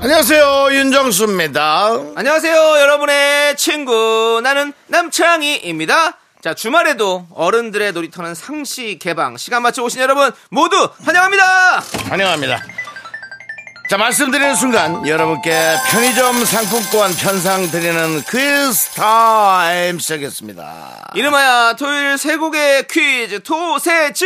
안녕하세요, 윤정수입니다. 안녕하세요, 여러분의 친구 나는 남창희입니다. 자, 주말에도 어른들의 놀이터는 상시 개방. 시간 맞춰 오신 여러분 모두 환영합니다. 환영합니다. 자, 말씀드리는 순간 여러분께 편의점 상품권 편상 드리는 퀴즈 타임 시작했습니다. 이름하여 토요일 세 곡의 퀴즈 토세즈.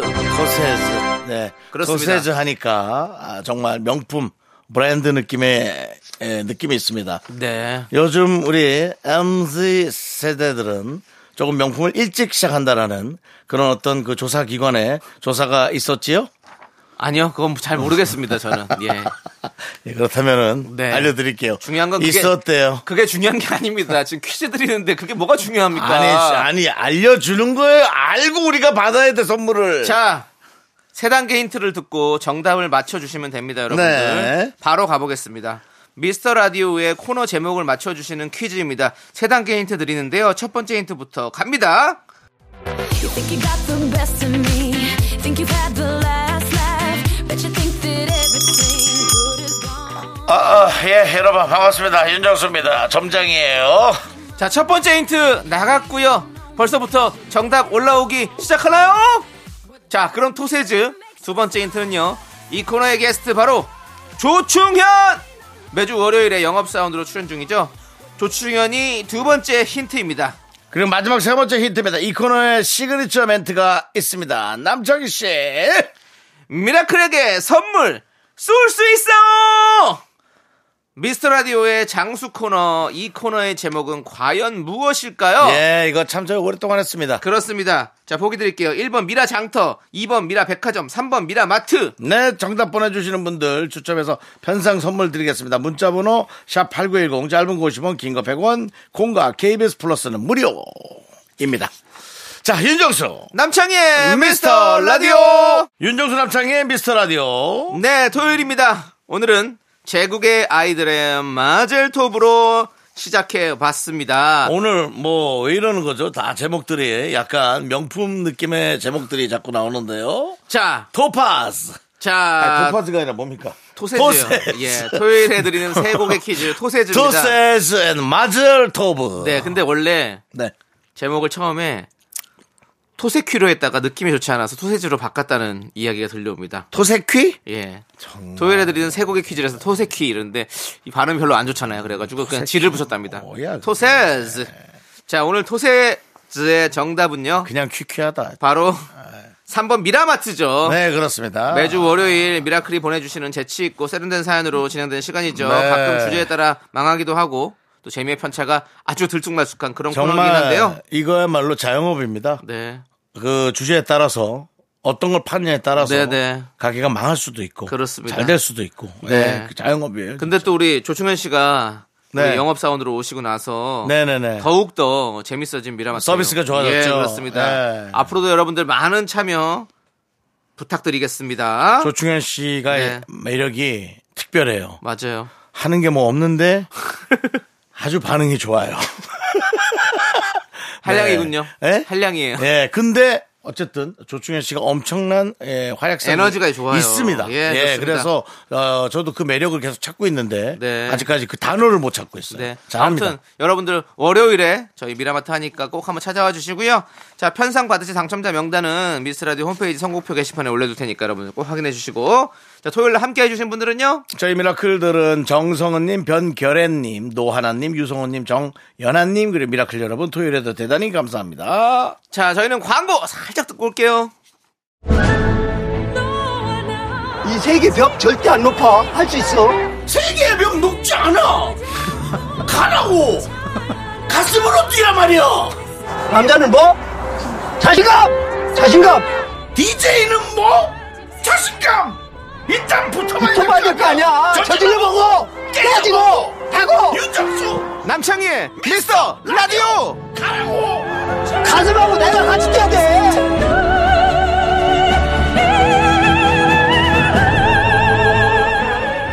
토세즈. 네, 그렇습니다. 토세즈 하니까 정말 명품 브랜드 느낌의 느낌이 있습니다. 네. 요즘 우리 MZ 세대들은 조금 명품을 일찍 시작한다라는 그런 어떤 그 조사 기관에 조사가 있었지요? 아니요, 그건 잘 모르겠습니다, 저는. 예. 예, 그렇다면은 네. 알려드릴게요. 중요한 건 그게, 있었대요. 그게 중요한 게 아닙니다. 지금 퀴즈 드리는데 그게 뭐가 중요합니까? 아니 알려주는 거예요. 알고 우리가 받아야 돼 선물을. 자. 세 단계 힌트를 듣고 정답을 맞춰주시면 됩니다, 여러분들. 네. 바로 가보겠습니다. 미스터 라디오의 코너 제목을 맞춰주시는 퀴즈입니다. 세 단계 힌트 드리는데요. 첫 번째 힌트부터 갑니다. 예, 여러분 반갑습니다. 윤정수입니다. 점장이에요. 자, 첫 번째 힌트 나갔고요. 벌써부터 정답 올라오기 시작하나요? 자, 그럼 토세즈 두 번째 힌트는요, 이 코너의 게스트 바로 조충현! 매주 월요일에 영업사운드로 출연 중이죠. 조충현이 두 번째 힌트입니다. 그리고 마지막 세 번째 힌트입니다. 이 코너의 시그니처 멘트가 있습니다. 남정희씨, 미라클에게 선물 쏠 수 있어! 미스터라디오의 장수 코너, 이 코너의 제목은 과연 무엇일까요? 예, 이거 참 저희 오랫동안 했습니다. 그렇습니다. 자, 보기 드릴게요. 1번 미라장터, 2번 미라백화점, 3번 미라마트. 네, 정답 보내주시는 분들 추첨해서 편상 선물 드리겠습니다. 문자번호 샵8910, 짧은 50원, 긴 거 100원, 공과 KBS 플러스는 무료입니다. 자, 윤정수 남창희의 미스터라디오. 윤정수 남창희의 미스터라디오. 네, 토요일입니다. 오늘은 제국의 아이들의 마젤톱으로 시작해봤습니다. 오늘 뭐 왜 이러는 거죠? 다 제목들이 약간 명품 느낌의 제목들이 자꾸 나오는데요. 자, 토파즈. 자, 아니, 토파즈가 아니라 뭡니까? 토세즈요. 토세즈. 예, 토요일에 드리는 세 곡의 퀴즈 토세즈입니다. 토세즈 앤 마젤토브. 네, 근데 원래 네. 제목을 처음에 토세퀴로 했다가 느낌이 좋지 않아서 토세즈로 바꿨다는 이야기가 들려옵니다. 토세퀴? 예. 정말... 토요일에 드리는 세 곡의 퀴즈에서 토세퀴 이런데 이 발음이 별로 안 좋잖아요. 그래가지고 그냥 지를 붙였답니다. 토세즈. 자, 오늘 토세즈의 정답은요. 그냥 퀴퀴하다. 바로 3번 미라마트죠. 네, 그렇습니다. 매주 월요일 미라클이 보내주시는 재치있고 세련된 사연으로 진행되는 시간이죠. 네. 가끔 주제에 따라 망하기도 하고 또 재미의 편차가 아주 들쑥날쑥한 그런 코너긴 한데요. 이거야말로 자영업입니다. 네. 그 주제에 따라서 어떤 걸 파느냐에 따라서 네네. 가게가 망할 수도 있고 그렇습니다. 잘 될 수도 있고 네. 네. 자영업이에요. 근데 진짜. 또 우리 조충현 씨가 네. 우리 영업사원으로 오시고 나서 네네네. 더욱더 재밌어진 미라마트 서비스가 좋아졌죠. 예, 그렇습니다. 네. 앞으로도 여러분들 많은 참여 부탁드리겠습니다. 조충현 씨가 네. 매력이 특별해요. 맞아요. 하는 게 뭐 없는데 아주 반응이 좋아요. 한량이군요. 네. 네? 한량이에요. 예. 네. 근데 어쨌든 조충현 씨가 엄청난 활약상 에너지가 좋아요. 있습니다. 예. 예. 그래서 저도 그 매력을 계속 찾고 있는데 네. 아직까지 그 단어를 못 찾고 있어요. 네. 잘합니다. 아무튼 여러분들 월요일에 저희 미라마트 하니까 꼭 한번 찾아와 주시고요. 자, 편상 받으실 당첨자 명단은 미스라디오 홈페이지 선곡표 게시판에 올려둘 테니까 여러분들 꼭 확인해 주시고. 자, 토요일에 함께 해주신 분들은요? 저희 미라클들은 정성은님, 변결애님, 노하나님, 유성호님, 정연아님, 그리고 미라클 여러분 토요일에도 대단히 감사합니다. 자, 저희는 광고 살짝 듣고 올게요. 이 세계 벽 절대 안 높아. 할 수 있어. 세계 벽 높지 않아. 가라고. 가슴으로 뛰란 말이야. 남자는 뭐? 자신감. 자신감. DJ는 뭐? 자신감. 일단 붙어봐야 될 거 아니야. 저질러보고 깨지고 배고 윤정수 남창희의 미스터 라디오 가라고 가슴하고 내가 같이 뛰어야 돼.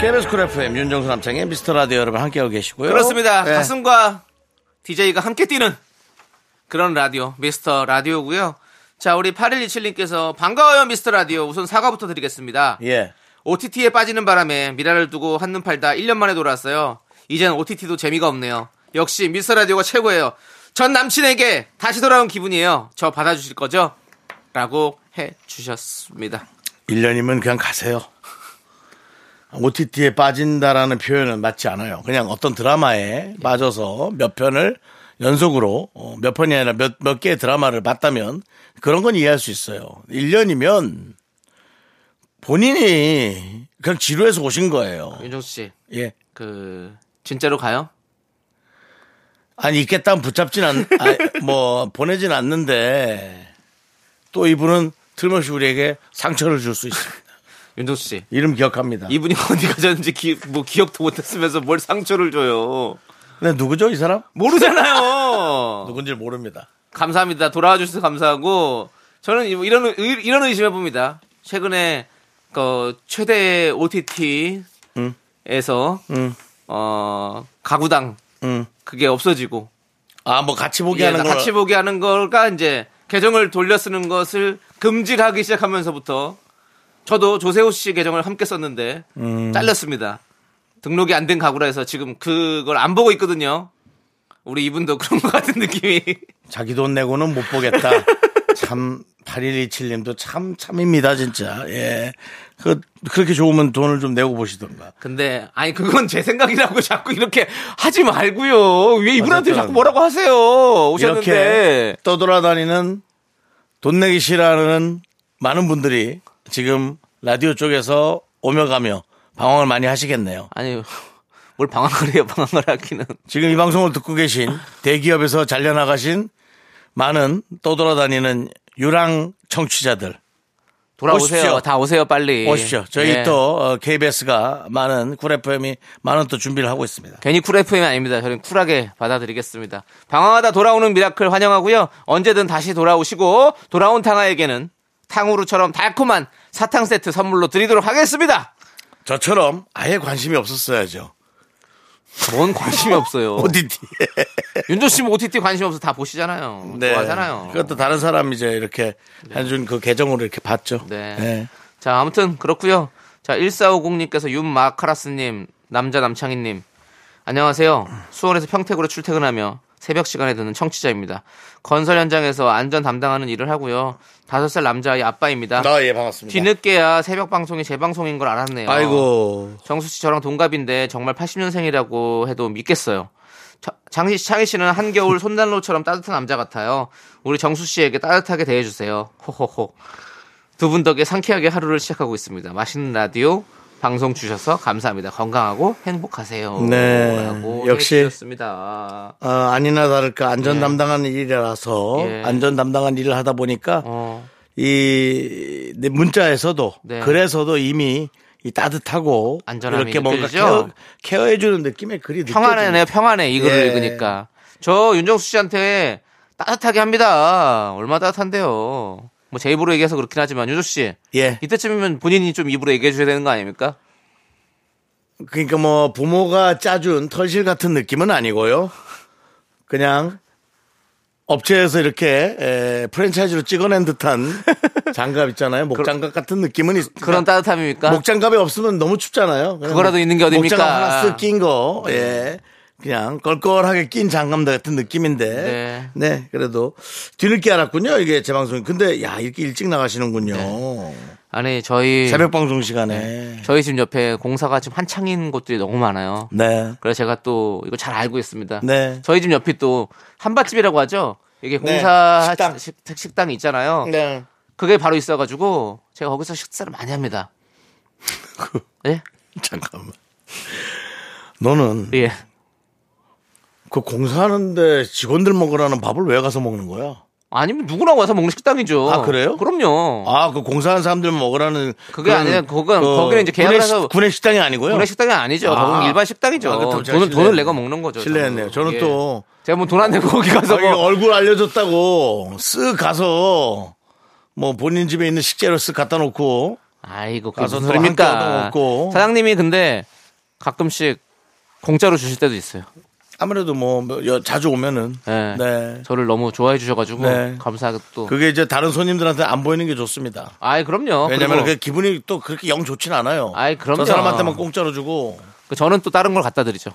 KBS 쿨FM 윤정수 남창희의 미스터라디오 여러분 함께하고 계시고요. 그렇습니다. 네. 가슴과 DJ가 함께 뛰는 그런 라디오 미스터라디오고요. 자, 우리 8127님께서 반가워요 미스터라디오. 우선 사과부터 드리겠습니다. 예. OTT에 빠지는 바람에 미라를 두고 한눈 팔다 1년 만에 돌아왔어요. 이젠 OTT도 재미가 없네요. 역시 미스터라디오가 최고예요. 전 남친에게 다시 돌아온 기분이에요. 저 받아주실 거죠? 라고 해주셨습니다. 1년이면 그냥 가세요. OTT에 빠진다라는 표현은 맞지 않아요. 그냥 어떤 드라마에 빠져서 몇 편을 연속으로 몇 편이 아니라 몇 개의 드라마를 봤다면 그런 건 이해할 수 있어요. 1년이면 본인이 그냥 지루해서 오신 거예요. 윤정수 씨. 예. 진짜로 가요? 아니, 있겠다 하면 붙잡진 보내진 않는데 또 이분은 틀림없이 우리에게 상처를 줄 수 있습니다. 윤정수 씨. 이름 기억합니다. 이분이 어디 가셨는지 기억도 못했으면서 뭘 상처를 줘요. 근데 누구죠, 이 사람? 모르잖아요. 누군지 모릅니다. 감사합니다. 돌아와 주셔서 감사하고 저는 이런 의심해 봅니다. 최근에 최대 OTT에서 가구당 그게 없어지고 같이 보기 하는 거 같이 보기 하는 걸까 이제 계정을 돌려 쓰는 것을 금지하기 시작하면서부터 저도 조세호 씨 계정을 함께 썼는데 잘렸습니다. 등록이 안 된 가구라 해서 지금 그걸 안 보고 있거든요. 우리 이분도 그런 것 같은 느낌이. 자기 돈 내고는 못 보겠다. 참 8127님도 참입니다 진짜. 예. 그렇게 좋으면 돈을 좀 내고 보시던가. 근데 아니 그건 제 생각이라고 자꾸 이렇게 하지 말고요. 왜 이분한테 자꾸 뭐라고 하세요. 오셨는데. 이렇게 떠돌아다니는 돈 내기 싫어하는 많은 분들이 지금 라디오 쪽에서 오며 가며 방황을 많이 하시겠네요. 아니요. 뭘 방황을 해요. 방황을 하기는. 지금 이 방송을 듣고 계신 대기업에서 잘려나가신 많은 떠돌아다니는 유랑 청취자들. 돌아오세요. 오십시오. 다 오세요 빨리. 오십시오. 저희 네. 또 KBS가 많은 쿨FM이 많은 또 준비를 하고 있습니다. 괜히 쿨FM이 아닙니다. 저는 쿨하게 받아들이겠습니다. 방황하다 돌아오는 미라클 환영하고요. 언제든 다시 돌아오시고 돌아온 탕아에게는 탕후루처럼 달콤한 사탕 세트 선물로 드리도록 하겠습니다. 저처럼 아예 관심이 없었어야죠. 뭔 관심이 없어요. OTT. 윤조 씨 OTT 관심 없어 다 보시잖아요. 네. 좋아하잖아요. 그것도 다른 사람 이제 이렇게 해준 그 계정으로 이렇게 봤죠. 네. 네. 자, 아무튼 그렇고요. 자, 1450님께서 윤마카라스님, 남자 남창희님. 안녕하세요. 수원에서 평택으로 출퇴근하며 새벽 시간에 듣는 청취자입니다. 건설 현장에서 안전 담당하는 일을 하고요. 5살 남자아이 아빠입니다. 아, 예, 반갑습니다. 뒤늦게야 새벽 방송이 재방송인 걸 알았네요. 아이고. 정수 씨 저랑 동갑인데 정말 80년생이라고 해도 믿겠어요. 창희 씨는 한겨울 손난로처럼 따뜻한 남자 같아요. 우리 정수 씨에게 따뜻하게 대해주세요. 호호호. 두 분 덕에 상쾌하게 하루를 시작하고 있습니다. 맛있는 라디오 방송 주셔서 감사합니다. 건강하고 행복하세요. 네. 역시 해주셨습니다. 아니나 다를까 안전 담당하는 일이라서 안전 담당한 일을 하다 보니까 이 문자에서도 그래서도 이미 이 따뜻하고 이렇게 뭔가 케어해주는 느낌의 글이 느껴져요. 평안해요. 평안해. 이 글을 읽으니까. 저 윤정수 씨한테 따뜻하게 합니다. 얼마나 따뜻한데요. 뭐 제 입으로 얘기해서 그렇긴 하지만 유조 씨, 예, 이때쯤이면 본인이 좀 입으로 얘기해 주셔야 되는 거 아닙니까? 그러니까 뭐 부모가 짜준 털실 같은 느낌은 아니고요. 그냥 업체에서 이렇게 프랜차이즈로 찍어낸 듯한 장갑 있잖아요. 목장갑 같은 느낌은 그런 따뜻함입니까? 목장갑이 없으면 너무 춥잖아요. 그거라도 있는 게 어딥니까? 목장갑 하나 쓱 낀 거, 예. 그냥 걸걸하게 낀 장갑 같은 느낌인데, 네, 그래도 뒤늦게 알았군요. 이게 재방송이. 근데 야 이렇게 일찍 나가시는군요. 네. 아니 저희 새벽 방송 시간에 저희 집 옆에 공사가 지금 한창인 곳들이 너무 많아요. 네. 그래서 제가 또 이거 잘 알고 있습니다. 네. 저희 집 옆이 또 한밭집이라고 하죠. 이게 공사 네. 식당이 있잖아요. 네. 그게 바로 있어가지고 제가 거기서 식사를 많이 합니다. 예? 잠깐만. 너는 예. 그 공사하는데 직원들 먹으라는 밥을 왜 가서 먹는 거야? 아니면 누구나 와서 먹는 식당이죠. 아, 그래요? 그럼요. 아, 그 공사하는 사람들만 먹으라는. 그게 아니라, 거기는 이제 계약해서. 군의 식당이 아니고요? 군의 식당이 아니죠. 아, 거기는 일반 식당이죠. 아, 돈을 내가 먹는 거죠. 실례했네요. 저는 예. 또. 제가 뭐 돈 안 내고 거기 가서. 뭐. 얼굴 알려줬다고 쓱 가서 뭐 본인 집에 있는 식재료 쓱 갖다 놓고. 아이고, 가서 드립니까? 사장님이 근데 가끔씩 공짜로 주실 때도 있어요. 아무래도 뭐 자주 오면은 네. 저를 너무 좋아해 주셔가지고 네. 감사하게 또 그게 이제 다른 손님들한테 안 보이는 게 좋습니다. 아이 그럼요. 왜냐면 그 기분이 또 그렇게 영 좋진 않아요. 아이 그럼요. 저 사람한테만 공짜로 주고 저는 또 다른 걸 갖다 드리죠.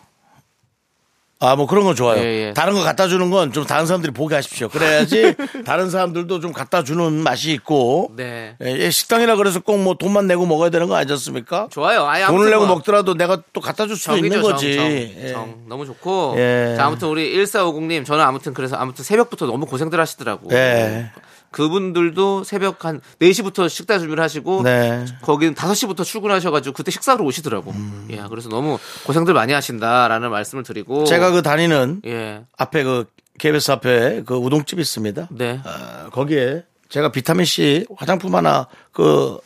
아, 뭐 그런 거 좋아요. 예, 예. 다른 거 갖다 주는 건 좀 다른 사람들이 보게 하십시오. 그래야지 다른 사람들도 좀 갖다 주는 맛이 있고. 네. 예, 식당이라 그래서 꼭 뭐 돈만 내고 먹어야 되는 거 아니지 않습니까? 좋아요. 아예 돈을 내고 뭐 먹더라도 내가 또 갖다 줄 수도 있는 거지. 정. 너무 좋고. 예. 자, 아무튼 우리 1450님 저는 아무튼 그래서 아무튼 새벽부터 너무 고생들 하시더라고. 예. 그분들도 새벽 한 4시부터 식사 준비를 하시고 네. 거기는 5시부터 출근하셔가지고 그때 식사로 오시더라고. 야, 그래서 너무 고생들 많이 하신다라는 말씀을 드리고 제가 그 다니는 예. 앞에 그 KBS 앞에 그 우동집 있습니다. 네. 아, 거기에 제가 비타민 C 화장품 하나 그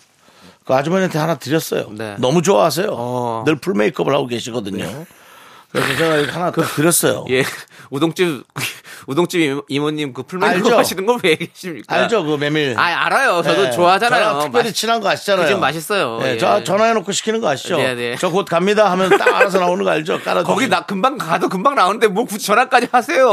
아주머니한테 하나 드렸어요. 네. 너무 좋아하세요. 늘 풀 메이크업을 하고 계시거든요. 네. 그래서 제가 하나 드렸어요. 예, 우동집 이모님 그 풀메이크업 하시는 거 왜 계십니까? 알죠, 그 메밀. 아, 알아요. 저도 네. 좋아하잖아요. 특별히 친한 거 아시잖아요. 지금 맛있어요. 네, 예. 저 전화해놓고 시키는 거 아시죠? 네, 네. 저 곧 갑니다 하면 딱 알아서 나오는 거 알죠? 깔아주고. 거기 나 금방 가도 금방 나오는데 뭐 굳이 전화까지 하세요?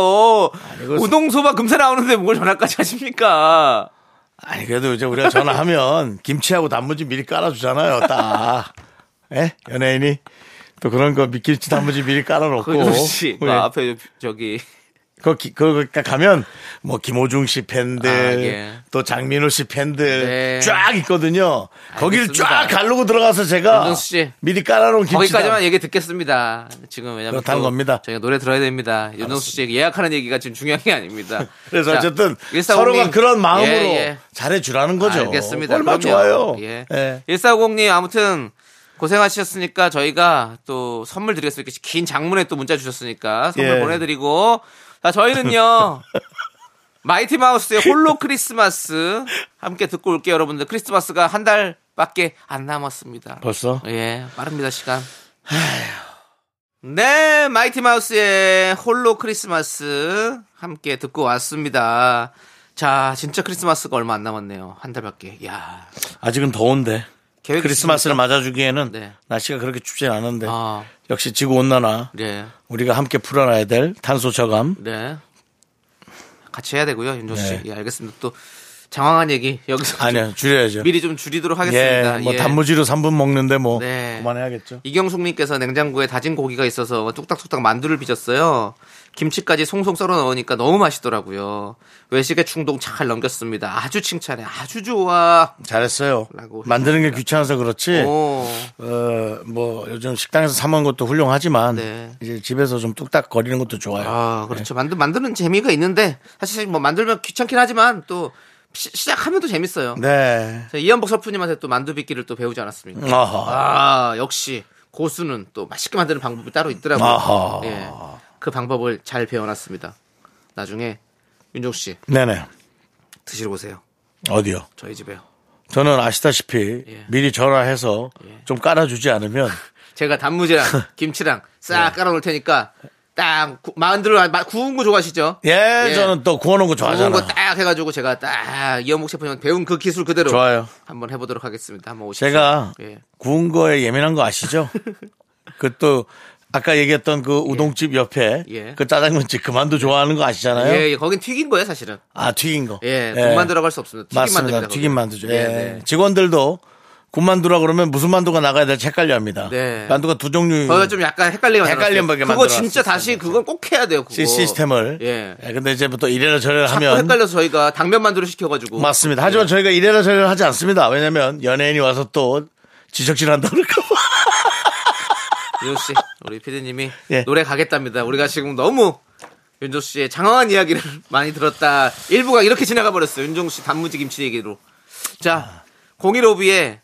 아니, 우동 소바 금세 나오는데 뭘 전화까지 하십니까? 아니 그래도 이제 우리가 전화하면 김치하고 단무지 미리 깔아주잖아요. 딱. 예, 연예인이. 또 그런 거 미끼치 단무지 미리 깔아놓고. 혹시 그 앞에 저기 그 가면 뭐 김호중 씨 팬들 아, 예. 또 장민호 씨 팬들 네. 쫙 있거든요. 알겠습니다. 거기를 쫙 가르고 들어가서 제가 씨. 미리 깔아놓은 김치 거기까지만 얘기 듣겠습니다. 지금 왜냐면 그렇다는 겁니다. 저희가 노래 들어야 됩니다. 윤정수 씨 예약하는 얘기가 지금 중요한 게 아닙니다. 그래서 자, 어쨌든 서로가 그런 마음으로 예, 예. 잘해주라는 거죠. 알겠습니다. 얼마나 좋아요. 예. 예. 1450님 아무튼. 고생하셨으니까 저희가 또 선물 드리겠습니다. 긴 장문에 또 문자 주셨으니까 선물 예. 보내드리고 자 저희는요 마이티 마우스의 홀로 크리스마스 함께 듣고 올게요. 여러분들 크리스마스가 한 달밖에 안 남았습니다. 벌써? 예 빠릅니다 시간. 네 마이티 마우스의 홀로 크리스마스 함께 듣고 왔습니다. 자 진짜 크리스마스가 얼마 안 남았네요. 한 달밖에. 야 아직은 더운데. 크리스마스를 있습니까? 맞아주기에는 네. 날씨가 그렇게 춥진 않은데 아. 역시 지구온난화 네. 우리가 함께 풀어놔야 될 탄소 저감 네. 같이 해야 되고요 윤정수 씨 네. 예, 알겠습니다. 또 장황한 얘기 여기서 아니요 줄여야죠. 미리 좀 줄이도록 하겠습니다. 예, 뭐 예. 단무지로 3분 먹는데 뭐 네. 그만해야겠죠. 이경숙님께서 냉장고에 다진 고기가 있어서 뚝딱뚝딱 만두를 빚었어요. 김치까지 송송 썰어 넣으니까 너무 맛있더라고요. 외식의 충동 잘 넘겼습니다. 아주 칭찬해. 아주 좋아. 잘했어요. 만드는 게 귀찮아서 그렇지. 뭐 요즘 식당에서 사 먹는 것도 훌륭하지만 네. 이제 집에서 좀 뚝딱 거리는 것도 좋아요. 아, 그렇죠. 네. 만드는 재미가 있는데 사실 뭐 만들면 귀찮긴 하지만 또 시작하면 또 재밌어요. 네. 이영복 셰프님한테 또 만두 빚기를 또 배우지 않았습니까? 아, 역시 고수는 또 맛있게 만드는 방법이 따로 있더라고요. 아하. 예. 그 방법을 잘 배워놨습니다. 나중에 윤종수 씨, 네네 드시러 오세요. 어디요? 저희 집에요. 저는 아시다시피 예. 미리 전화해서 예. 좀 깔아주지 않으면 제가 단무지랑 김치랑 싹 예. 깔아놓을 테니까 딱 만두를 구운 거 좋아하시죠? 예, 예. 저는 또 구워놓은 거 좋아하잖아요. 구운 거 딱 해가지고 제가 딱 이영복 셰프님한테 배운 그 기술 그대로 좋아요. 한번 해보도록 하겠습니다. 한번 오십시오. 제가 예. 구운 거에 예민한 거 아시죠? 그 또 아까 얘기했던 그 우동집 예. 옆에 예. 그 짜장면집 그 만두 좋아하는 거 아시잖아요. 예, 예. 거긴 튀긴 거예요, 사실은. 아, 튀긴 거. 예, 군만 들어갈 수 없습니다. 튀긴 맞습니다. 만두입니다. 튀긴 만두죠. 예, 네. 직원들도 군만두라 그러면 무슨 만두가 나가야 될지 헷갈려합니다. 네. 만두가 두 종류. 거기가 좀 약간 헷갈리면 그거 진짜 다시 그건 꼭 해야 돼요. 그거. 시스템을. 예. 예. 근데 이제 또 이래라 저래라 하면 자꾸 헷갈려서 저희가 당면 만두를 시켜가지고. 맞습니다. 하지만 예. 저희가 이래라 저래라 하지 않습니다. 왜냐하면 연예인이 와서 또 지적질한다 그럴까봐. 윤조 씨, 우리 피디님이 예. 노래 가겠답니다. 우리가 지금 너무 윤조 씨의 장황한 이야기를 많이 들었다. 일부가 이렇게 지나가 버렸어요. 윤종 씨 단무지 김치 얘기로. 자, 015B의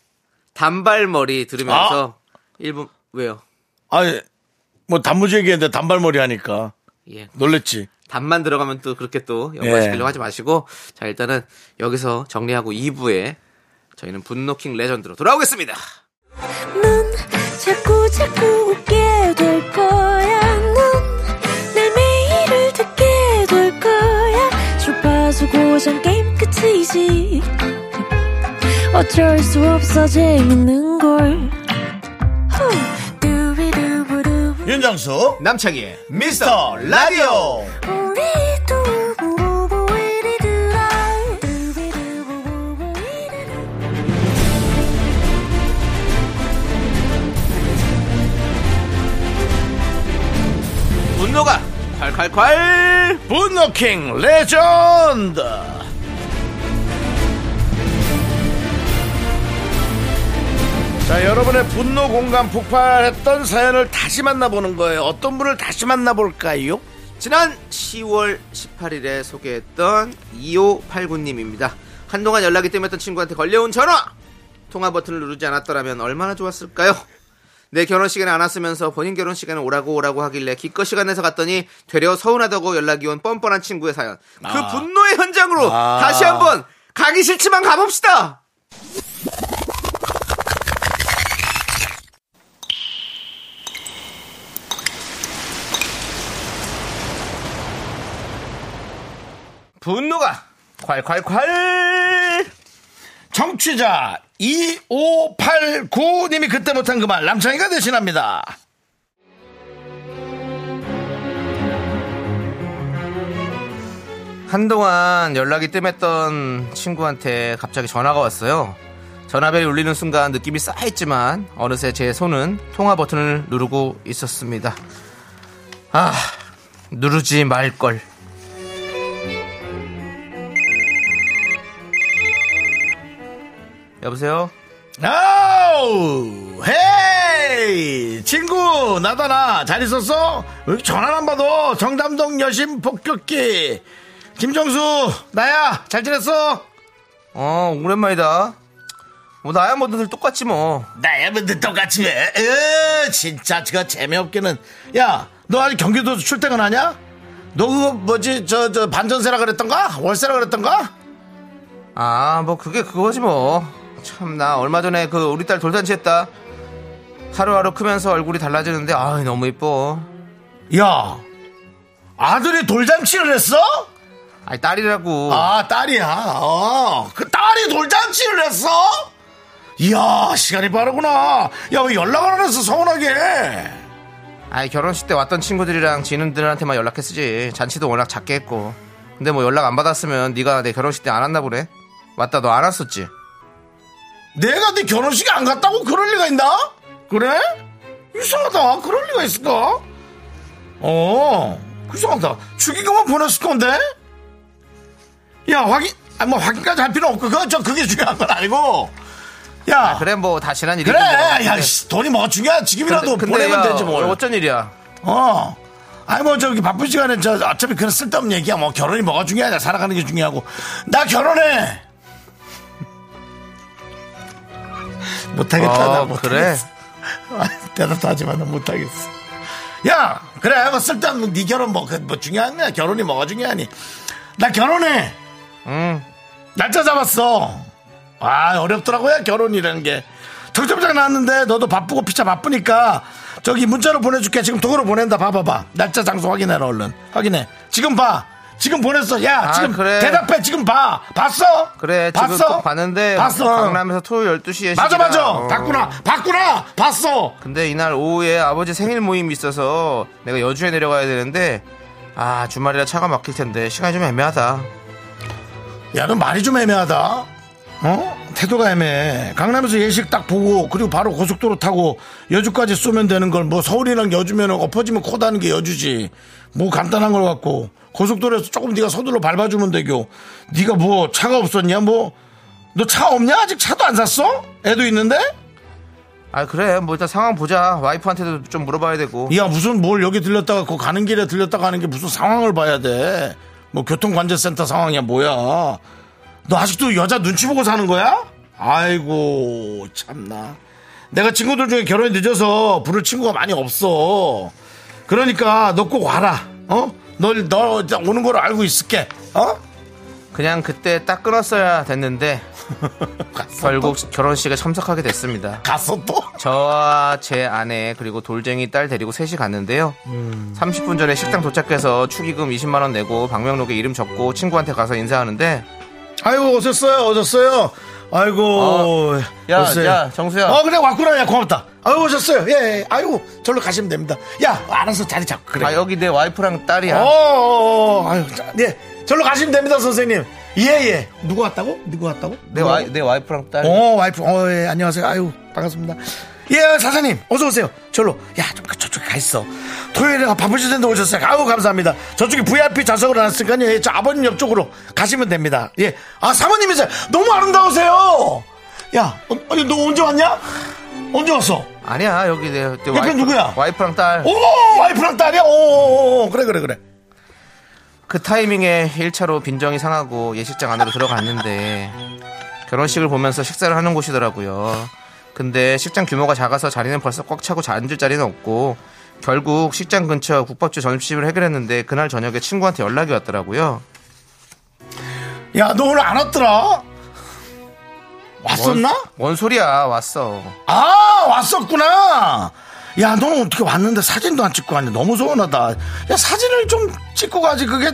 단발머리 들으면서 1분 왜요? 아니, 뭐 단무지 얘기했는데 단발머리 하니까. 예. 놀랬지. 답만 들어가면 또 그렇게 또 연관시키려고 예. 하지 마시고. 자, 일단은 여기서 정리하고 2부에 저희는 분노킹 레전드로 돌아오겠습니다. 넌 자꾸 웃게 될 거야. 넌 내 매일을 듣게 될 거야. 주파수 고정 게임 끝이지. 어쩔 수 없어 재밌는걸. 윤정수 남창희의 미스터라디오. 분노가 콸콸콸 분노킹 레전드. 자, 여러분의 분노 공간 폭발했던 사연을 다시 만나보는 거예요. 어떤 분을 다시 만나볼까요? 지난 10월 18일에 소개했던 2589님입니다. 한동안 연락이 뜸했던 친구한테 걸려온 전화. 통화 버튼을 누르지 않았더라면 얼마나 좋았을까요? 내 결혼식에는 안 왔으면서 본인 결혼식에는 오라고 하길래 기껏 시간 내서 갔더니 되려 서운하다고 연락이 온 뻔뻔한 친구의 사연. 그 분노의 현장으로 다시 한번 가기 싫지만 가봅시다. 분노가 콸콸콸. 정취자 2589님이 그때 못한 그 말 남창이가 대신합니다. 한동안 연락이 뜸했던 친구한테 갑자기 전화가 왔어요. 전화벨이 울리는 순간 느낌이 싸했지만 어느새 제 손은 통화 버튼을 누르고 있었습니다. 아, 누르지 말걸. 여보세요? 아우! 헤이! 친구! 나다, 나! 잘 있었어? 전화만 봐도 정담동 여심 폭격기! 김정수! 나야! 잘 지냈어? 어, 오랜만이다. 뭐, 나야 뭐 너들 똑같지 뭐. 나야 뭐 너들 똑같지 왜? 진짜, 그거 재미없기는. 야, 너 아직 경기도 출퇴근 하냐? 너 그거 뭐지, 반전세라 그랬던가? 월세라 그랬던가? 아, 뭐, 그게 그거지 뭐. 참, 나 얼마 전에 그 우리 딸 돌잔치 했다. 하루하루 크면서 얼굴이 달라지는데 아이 너무 이뻐. 야, 아들이 돌잔치를 했어? 아니 딸이라고. 아, 딸이야. 어, 그 딸이 돌잔치를 했어? 이야, 시간이 빠르구나. 야, 왜 연락을 안 했어? 서운하게. 아이, 결혼식 때 왔던 친구들이랑 지인들한테만 연락했지. 잔치도 워낙 작게 했고. 근데 뭐 연락 안 받았으면 네가 내 결혼식 때 안 왔나 보네. 맞다, 너 안 왔었지? 내가 네 결혼식에 안 갔다고? 그럴 리가 있나? 그래? 이상하다. 그럴 리가 있을까? 어, 이상하다. 죽이고만 보냈을 건데? 야, 확인, 아니, 뭐, 확인까지 할 필요는 없고, 그게 중요한 건 아니고. 야. 아, 그래, 뭐, 다 지난 일이야. 그래, 뭐, 야, 돈이 뭐 중요한, 지금이라도 근데 보내면 야, 되지, 뭐. 어쩐 일이야. 어. 아니, 뭐, 저기 바쁜 시간에, 어차피 그런 쓸데없는 얘기야. 뭐, 결혼이 뭐가 중요하냐. 살아가는 게 중요하고. 나 결혼해! 못하겠다. 어, 나 그래? 대답도 하지만 나 못하겠어. 야, 그래, 뭐 쓸데없는 네 결혼 뭐 중요하냐? 결혼이 뭐가 중요하니? 나 결혼해. 날짜 잡았어. 아, 어렵더라고요 결혼이라는 게. 정점장 나왔는데 너도 바쁘고 피차 바쁘니까 저기 문자로 보내줄게. 지금 동으로 보낸다. 봐봐봐. 날짜 장소 확인해라. 얼른 확인해. 지금 봐. 지금 보냈어. 야, 아, 지금 그래. 대답해. 지금 봐. 봤어? 그래. 봤어? 지금 봤는데. 봤어. 강남에서 토요일 12시에. 맞아. 어. 봤구나. 봤어. 근데 이날 오후에 아버지 생일 모임이 있어서 내가 여주에 내려가야 되는데, 아, 주말이라 차가 막힐 텐데 시간이 좀 애매하다. 야, 너 말이 좀 애매하다. 어? 태도가 애매해. 강남에서 예식 딱 보고 그리고 바로 고속도로 타고 여주까지 쏘면 되는 걸 뭐 서울이랑 여주면 엎어지면 코다는 게 여주지. 뭐 간단한 걸 갖고. 고속도로에서 조금 네가 서둘러 밟아주면 되고. 네가 뭐 차가 없었냐? 뭐 너 차 없냐? 아직 차도 안 샀어? 애도 있는데? 아, 그래, 뭐 일단 상황 보자. 와이프한테도 좀 물어봐야 되고. 야, 무슨 뭘 여기 들렸다가 그 가는 길에 들렸다가 하는 게 무슨 상황을 봐야 돼. 뭐 교통관제센터 상황이야 뭐야. 너 아직도 여자 눈치 보고 사는 거야? 아이고 참나. 내가 친구들 중에 결혼이 늦어서 부를 친구가 많이 없어. 그러니까 너 꼭 와라. 어? 너 오는 걸 알고 있을게. 어? 그냥 그때 딱 끊었어야 됐는데 결국 또? 결혼식에 참석하게 됐습니다. 갔어 또? 저와 제 아내 그리고 돌쟁이 딸 데리고 셋이 갔는데요. 30분 전에 식당 도착해서 축의금 20만 원 내고 방명록에 이름 적고 친구한테 가서 인사하는데 아이고 오셨어요. 아이고 야 정수야. 그래 왔구나. 야 고맙다. 아이고 오셨어요. 예. 아이고 절로 가시면 됩니다. 야 알아서 자리 잡고 그래. 아 여기 내 와이프랑 딸이야. 아유 네. 절로 가시면 됩니다 선생님. 예예. 누구 왔다고? 내 와이프랑 딸. 와이프. 예 안녕하세요. 아유 반갑습니다. 예 사장님 어서 오세요. 절로. 야 좀 저쪽에 가 있어. 토요일에 바쁘실 텐데 오셨어요. 아유 감사합니다. 저쪽에 VIP 좌석을 놨으니까요. 예, 저 아버님 옆쪽으로 가시면 됩니다. 예. 아 사모님이세요. 너무 아름다우세요. 야 아니 너 언제 왔냐? 언제 왔어? 아니야 여기 내 옆에 와이프, 누구야? 와이프랑 딸. 오 와이프랑 딸이야. 오 그래. 그 타이밍에 1차로 빈정이 상하고 예식장 안으로 들어갔는데 결혼식을 보면서 식사를 하는 곳이더라고요. 근데 식장 규모가 작아서 자리는 벌써 꽉 차고 앉을 자리는 없고 결국 식장 근처 국밥집 점심을 해결했는데 그날 저녁에 친구한테 연락이 왔더라고요. 야 너 오늘 안 왔더라? 왔었나? 뭔 소리야 왔어. 아 왔었구나. 야 너는 어떻게 왔는데 사진도 안 찍고 왔냐. 너무 서운하다. 야 사진을 좀 찍고 가지. 그게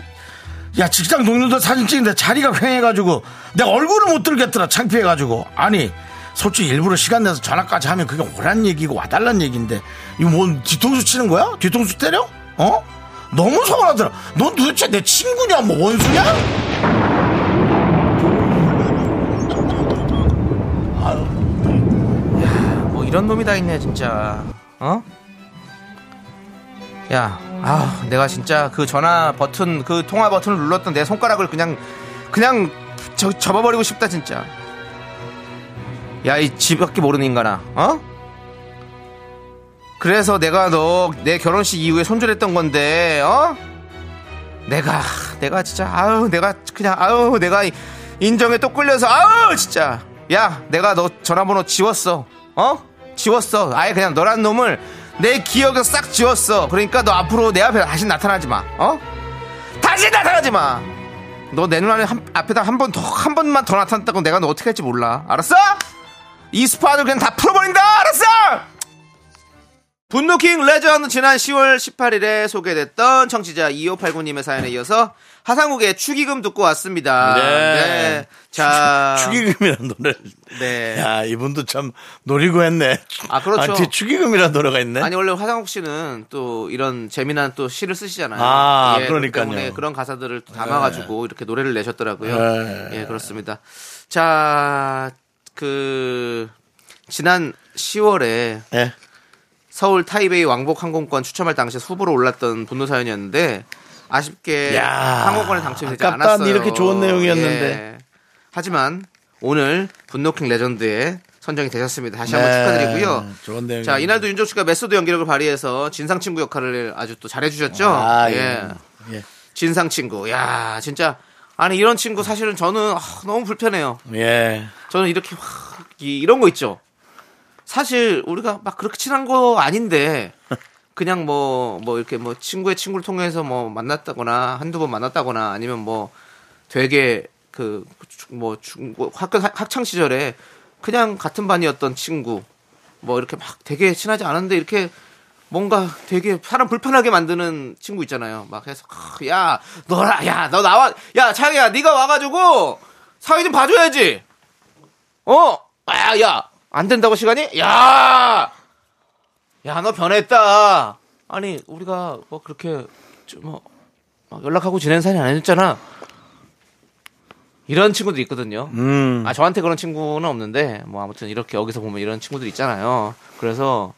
야 직장 동료들 사진 찍는데 자리가 휑해가지고 내 얼굴을 못 들겠더라. 창피해가지고. 아니 솔직히 일부러 시간 내서 전화까지 하면 그게 오란 얘기고 와달란 얘기인데 이거 뭔 뒤통수 치는 거야? 뒤통수 때려? 어? 너무 서운하더라. 넌 도대체 내 친구냐 뭐 원수냐? 이런 놈이 다 있네 진짜. 어? 야, 아, 내가 진짜 그 전화 버튼, 그 통화 버튼을 눌렀던 내 손가락을 그냥 접어버리고 싶다 진짜. 야, 이 지밖에 모르는 인간아, 어? 그래서 내가 너 내 결혼식 이후에 손절했던 건데, 어? 내가 진짜 아우 내가 그냥 아우 내가 인정에 또 끌려서 아우 진짜. 야, 내가 너 전화번호 지웠어, 어? 지웠어. 아예 그냥 너란 놈을 내 기억에서 싹 지웠어. 그러니까 너 앞으로 내 앞에 다시 나타나지 마. 어? 다시 나타나지 마. 너 내 눈앞에 앞에다 한 번만 더 나타났다고 내가 너 어떻게 할지 몰라. 알았어? 이 스파도 그냥 다 풀어버린다. 알았어? 분노킹 레전드 지난 10월 18일에 소개됐던 청취자 2589님의 사연에 이어서 하상욱의 축의금 듣고 왔습니다. 네. 자. 축의금이라는 노래. 네. 야, 이분도 참 노리고 했네. 아, 그렇죠. 뒤에 축의금이라는 노래가 있네. 아니, 원래 하상욱 씨는 또 이런 재미난 또 시를 쓰시잖아요. 아, 예, 그러니까요. 때문에 그런 가사들을 또 담아가지고 네. 이렇게 노래를 내셨더라고요. 네. 예, 그렇습니다. 자, 지난 10월에. 네. 서울 타이베이 왕복 항공권 추첨할 당시에 후보로 올랐던 분노 사연이었는데 아쉽게 항공권에 당첨되지 않았어요. 이렇게 좋은 내용이었는데. 예. 하지만 오늘 분노킹 레전드에 선정이 되셨습니다. 다시 한번 축하드리고요. 좋은 내용. 자, 이날도 윤종 씨가 메소드 연기력을 발휘해서 진상 친구 역할을 아주 또 잘해 주셨죠? 아, 예. 진상 친구. 야, 진짜 아니 이런 친구 사실은 저는 너무 불편해요. 예. 저는 이렇게 이런 거 있죠. 사실 우리가 막 그렇게 친한 거 아닌데 그냥 뭐 이렇게 뭐 친구의 친구를 통해서 뭐 만났다거나 한두 번 만났다거나 아니면 뭐 되게 그뭐 학교 학창 시절에 그냥 같은 반이었던 친구 뭐 이렇게 막 되게 친하지 않은데 이렇게 뭔가 되게 사람 불편하게 만드는 친구 있잖아요. 막 해서 야 너라 야 너 나와 야 창이야 네가 와가지고 사회 좀 봐줘야지. 야. 안 된다고 시간이? 야, 너 변했다. 아니 우리가 뭐 그렇게 막 연락하고 지낸 사이 아니었잖아. 이런 친구도 있거든요. 아 저한테 그런 친구는 없는데 뭐 아무튼 이렇게 여기서 보면 이런 친구들 있잖아요. 그래서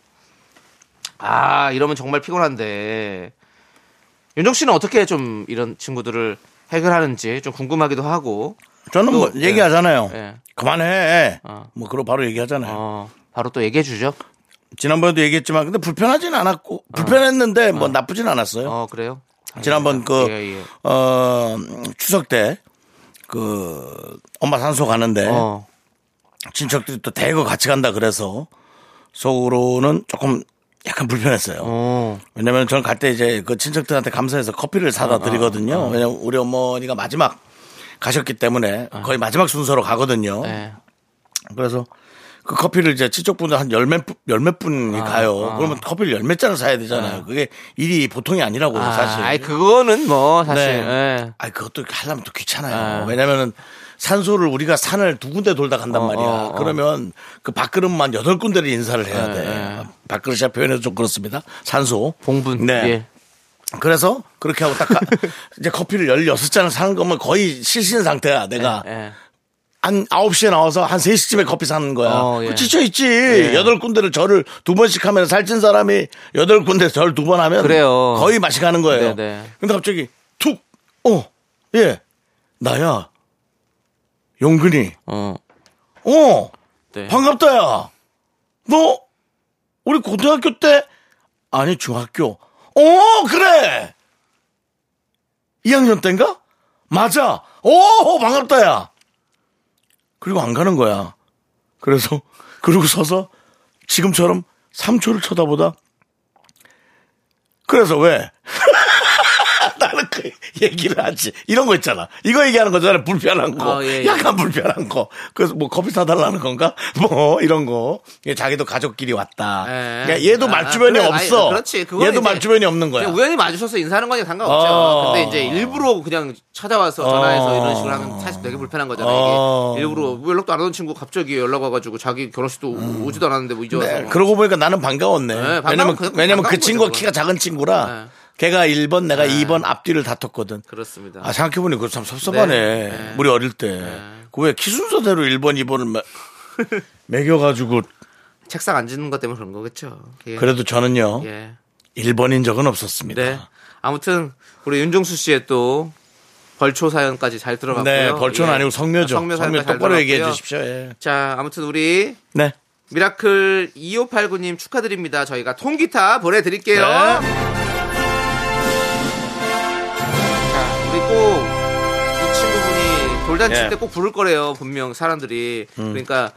아 이러면 정말 피곤한데 윤정 씨는 어떻게 좀 이런 친구들을 해결하는지 좀 궁금하기도 하고. 저는 또, 뭐 얘기하잖아요. 예. 그만해. 뭐 그러고 바로 얘기하잖아요. 바로 또 얘기해 주죠. 지난번에도 얘기했지만 근데 불편하진 않았고 불편했는데 뭐 나쁘진 않았어요. 그래요? 지난번 추석 때 그 엄마 산소 가는데 친척들이 또 대거 같이 간다 그래서 속으로는 조금 약간 불편했어요. 오. 왜냐면 저는 갈 때 이제 그 친척들한테 감사해서 커피를 사다 드리거든요. 왜냐면 우리 어머니가 마지막 가셨기 때문에 거의 마지막 순서로 가거든요. 네. 그래서 그 커피를 이제 친척분들 한 열 몇 분이 가요. 그러면 커피를 열 몇 잔을 사야 되잖아요. 그게 일이 보통이 아니라고 사실. 아이, 그거는 뭐 사실. 네. 네. 아이, 그것도 하려면 또 귀찮아요. 왜냐면은 산소를 우리가 산을 두 군데 돌다 간단 말이야. 그러면 그 밥그릇만 8군데를 인사를 해야 돼. 밥그릇이야 표현해서 좀 그렇습니다. 산소. 봉분. 네. 예. 그래서 그렇게 하고 딱 이제 커피를 16잔을 사는 거면 거의 실신 상태야, 내가. 예. 한 9시에 나와서 한 3시쯤에 커피 사는 거야. 예. 지쳐있지. 예. 8군데를 절을 2번씩 하면 살찐 사람이 8군데 절 2번 하면 그래요. 거의 맛이 가는 거예요. 네네. 근데 갑자기 툭, 예. 나야. 용근이. 네. 반갑다, 야. 너, 우리 고등학교 때, 아니, 중학교. 그래! 2학년 때인가? 맞아. 반갑다, 야. 그리고 안 가는 거야. 그래서, 그러고 서서, 지금처럼 3초를 쳐다보다, 그래서 왜? 나는 그 얘기를 하지. 이런 거 있잖아. 이거 얘기하는 거잖아. 불편한 거. 예, 예. 약간 불편한 거. 그래서 뭐 커피 사달라는 건가? 뭐 이런 거. 자기도 가족끼리 왔다. 예. 얘도 말주변이 없어. 그렇지. 얘도 말주변이 없는 거야. 우연히 마주쳐서 인사하는 거니까 상관없죠. 근데 이제 일부러 그냥 찾아와서 전화해서 이런 식으로 하면 사실 되게 불편한 거잖아. 이게 일부러 연락도 안 오는 친구 갑자기 연락 와가지고 자기 결혼식도 오지도 않았는데 뭐 이제 와서. 네. 그러고 보니까 나는 반가웠네. 왜냐면 그 친구가 키가 작은 친구라. 걔가 1번, 내가 2번 앞뒤를 다퉜거든. 그렇습니다. 아, 생각해보니 그거 참 섭섭하네. 네. 우리 어릴 때. 그 왜 키 순서대로 1번, 2번을 매겨가지고. 책상 앉는 것 때문에 그런 거겠죠. 예. 그래도 저는요. 예. 1번인 적은 없었습니다. 네. 아무튼, 우리 윤종수 씨의 또 벌초 사연까지 잘 들어갔고요. 네, 벌초는 아니고 성묘죠. 성묘 똑바로 얘기해 주십시오. 예. 자, 아무튼 우리. 네. 미라클 2589님 축하드립니다. 저희가 통기타 보내드릴게요. 네. 이 친구분이 돌잔치 때 꼭 부를 거래요, 분명 사람들이. 그러니까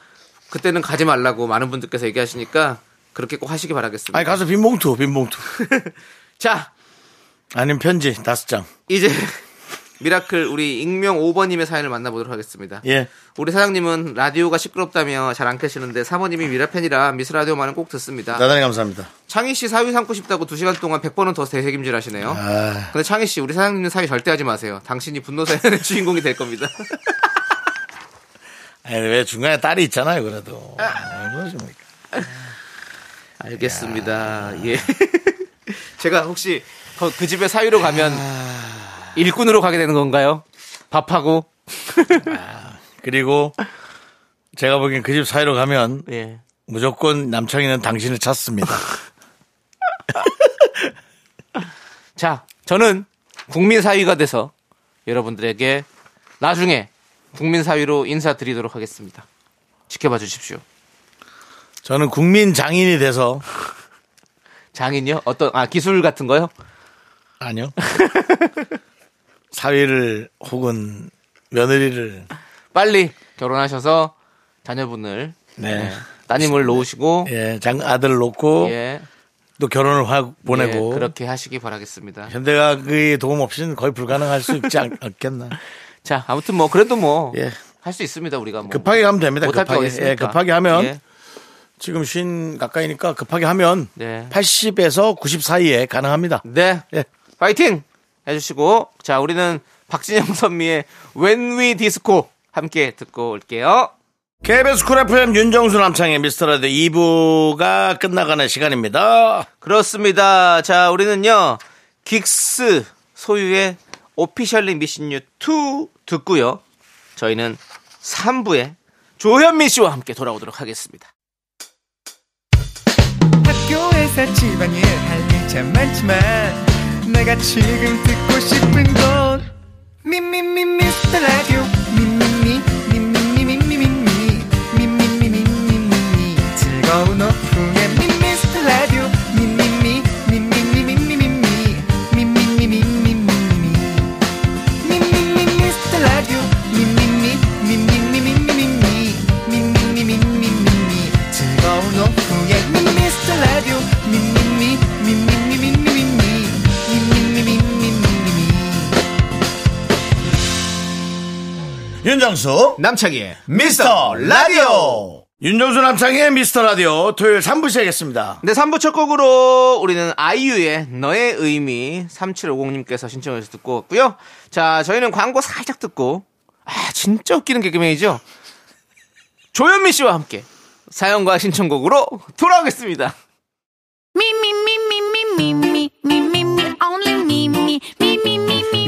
그때는 가지 말라고 많은 분들께서 얘기하시니까 그렇게 꼭 하시기 바라겠습니다. 아니, 가서 빈봉투. 자, 아니면 편지 5장. 이제 미라클 우리 익명 5번님의 사연을 만나보도록 하겠습니다. 예. 우리 사장님은 라디오가 시끄럽다며 잘 안 켜시는데 사모님이 미라팬이라 미스라디오만은 꼭 듣습니다. 대단히 감사합니다. 창희씨 사위 삼고 싶다고 2시간 동안 100번은 더 대책임질 하시네요. 근데 창희씨, 우리 사장님은 사위 절대 하지 마세요. 당신이 분노 사연의 주인공이 될 겁니다. 아니, 왜 중간에 딸이 있잖아요. 그래도 알겠습니다. 예. 제가 혹시 그 집에 사위로 가면 일꾼으로 가게 되는 건가요? 밥하고. 그리고 제가 보기엔 그 집 사이로 가면 무조건 남창이는 당신을 찾습니다. 자, 저는 국민 사위가 돼서 여러분들에게 나중에 국민 사위로 인사드리도록 하겠습니다. 지켜봐 주십시오. 저는 국민 장인이 돼서. 장인이요? 어떤 기술 같은 거요? 아니요. 사위를 혹은 며느리를 빨리 결혼하셔서 자녀분을 따님을 놓으시고 아들을 놓고 또 결혼을 보내고 그렇게 하시기 바라겠습니다. 현대학의 도움 없이는 거의 불가능할 수 있지 않겠나. 자, 아무튼 뭐 그래도 뭐 할 수 있습니다. 우리가 뭐 급하게 하면 됩니다. 급하게 하면 지금 50 가까이니까 급하게 하면 80에서 90 사이에 가능합니다. 네, 파이팅! 해주시고, 자, 우리는 박진영 선미의 When We Disco 함께 듣고 올게요. KBS 쿨 FM 윤정수 남창의 미스터라디오 2부가 끝나가는 시간입니다. 그렇습니다. 자, 우리는요 긱스 소유의 오피셜리 미신 유 2 듣고요, 저희는 3부에 조현민 씨와 함께 돌아오도록 하겠습니다. 학교에서 집안일 할 일 참 많지만 내가 지금 듣고 싶은 건 미미미 미스터 라디오 미미미 미미미 미미미 미미미 미미미 즐거운 오픈에 미스터 라디오 미미미 미미미 미미미 미미미 미미미 미미미 미스터 라디오 미미미 미미미 미미미 미미미 즐거운 오픈에 미스터 라디오 미미미 윤정수 남창희의 미스터라디오. 윤정수 남창희의 미스터라디오 토요일 3부 시작했습니다. 네, 3부 첫 곡으로 우리는 아이유의 너의 의미 3750님께서 신청해서 듣고 왔고요. 자, 저희는 광고 살짝 듣고, 아 진짜 웃기는 개그맨이죠, 조현민 씨와 함께 사연과 신청곡으로 돌아오겠습니다.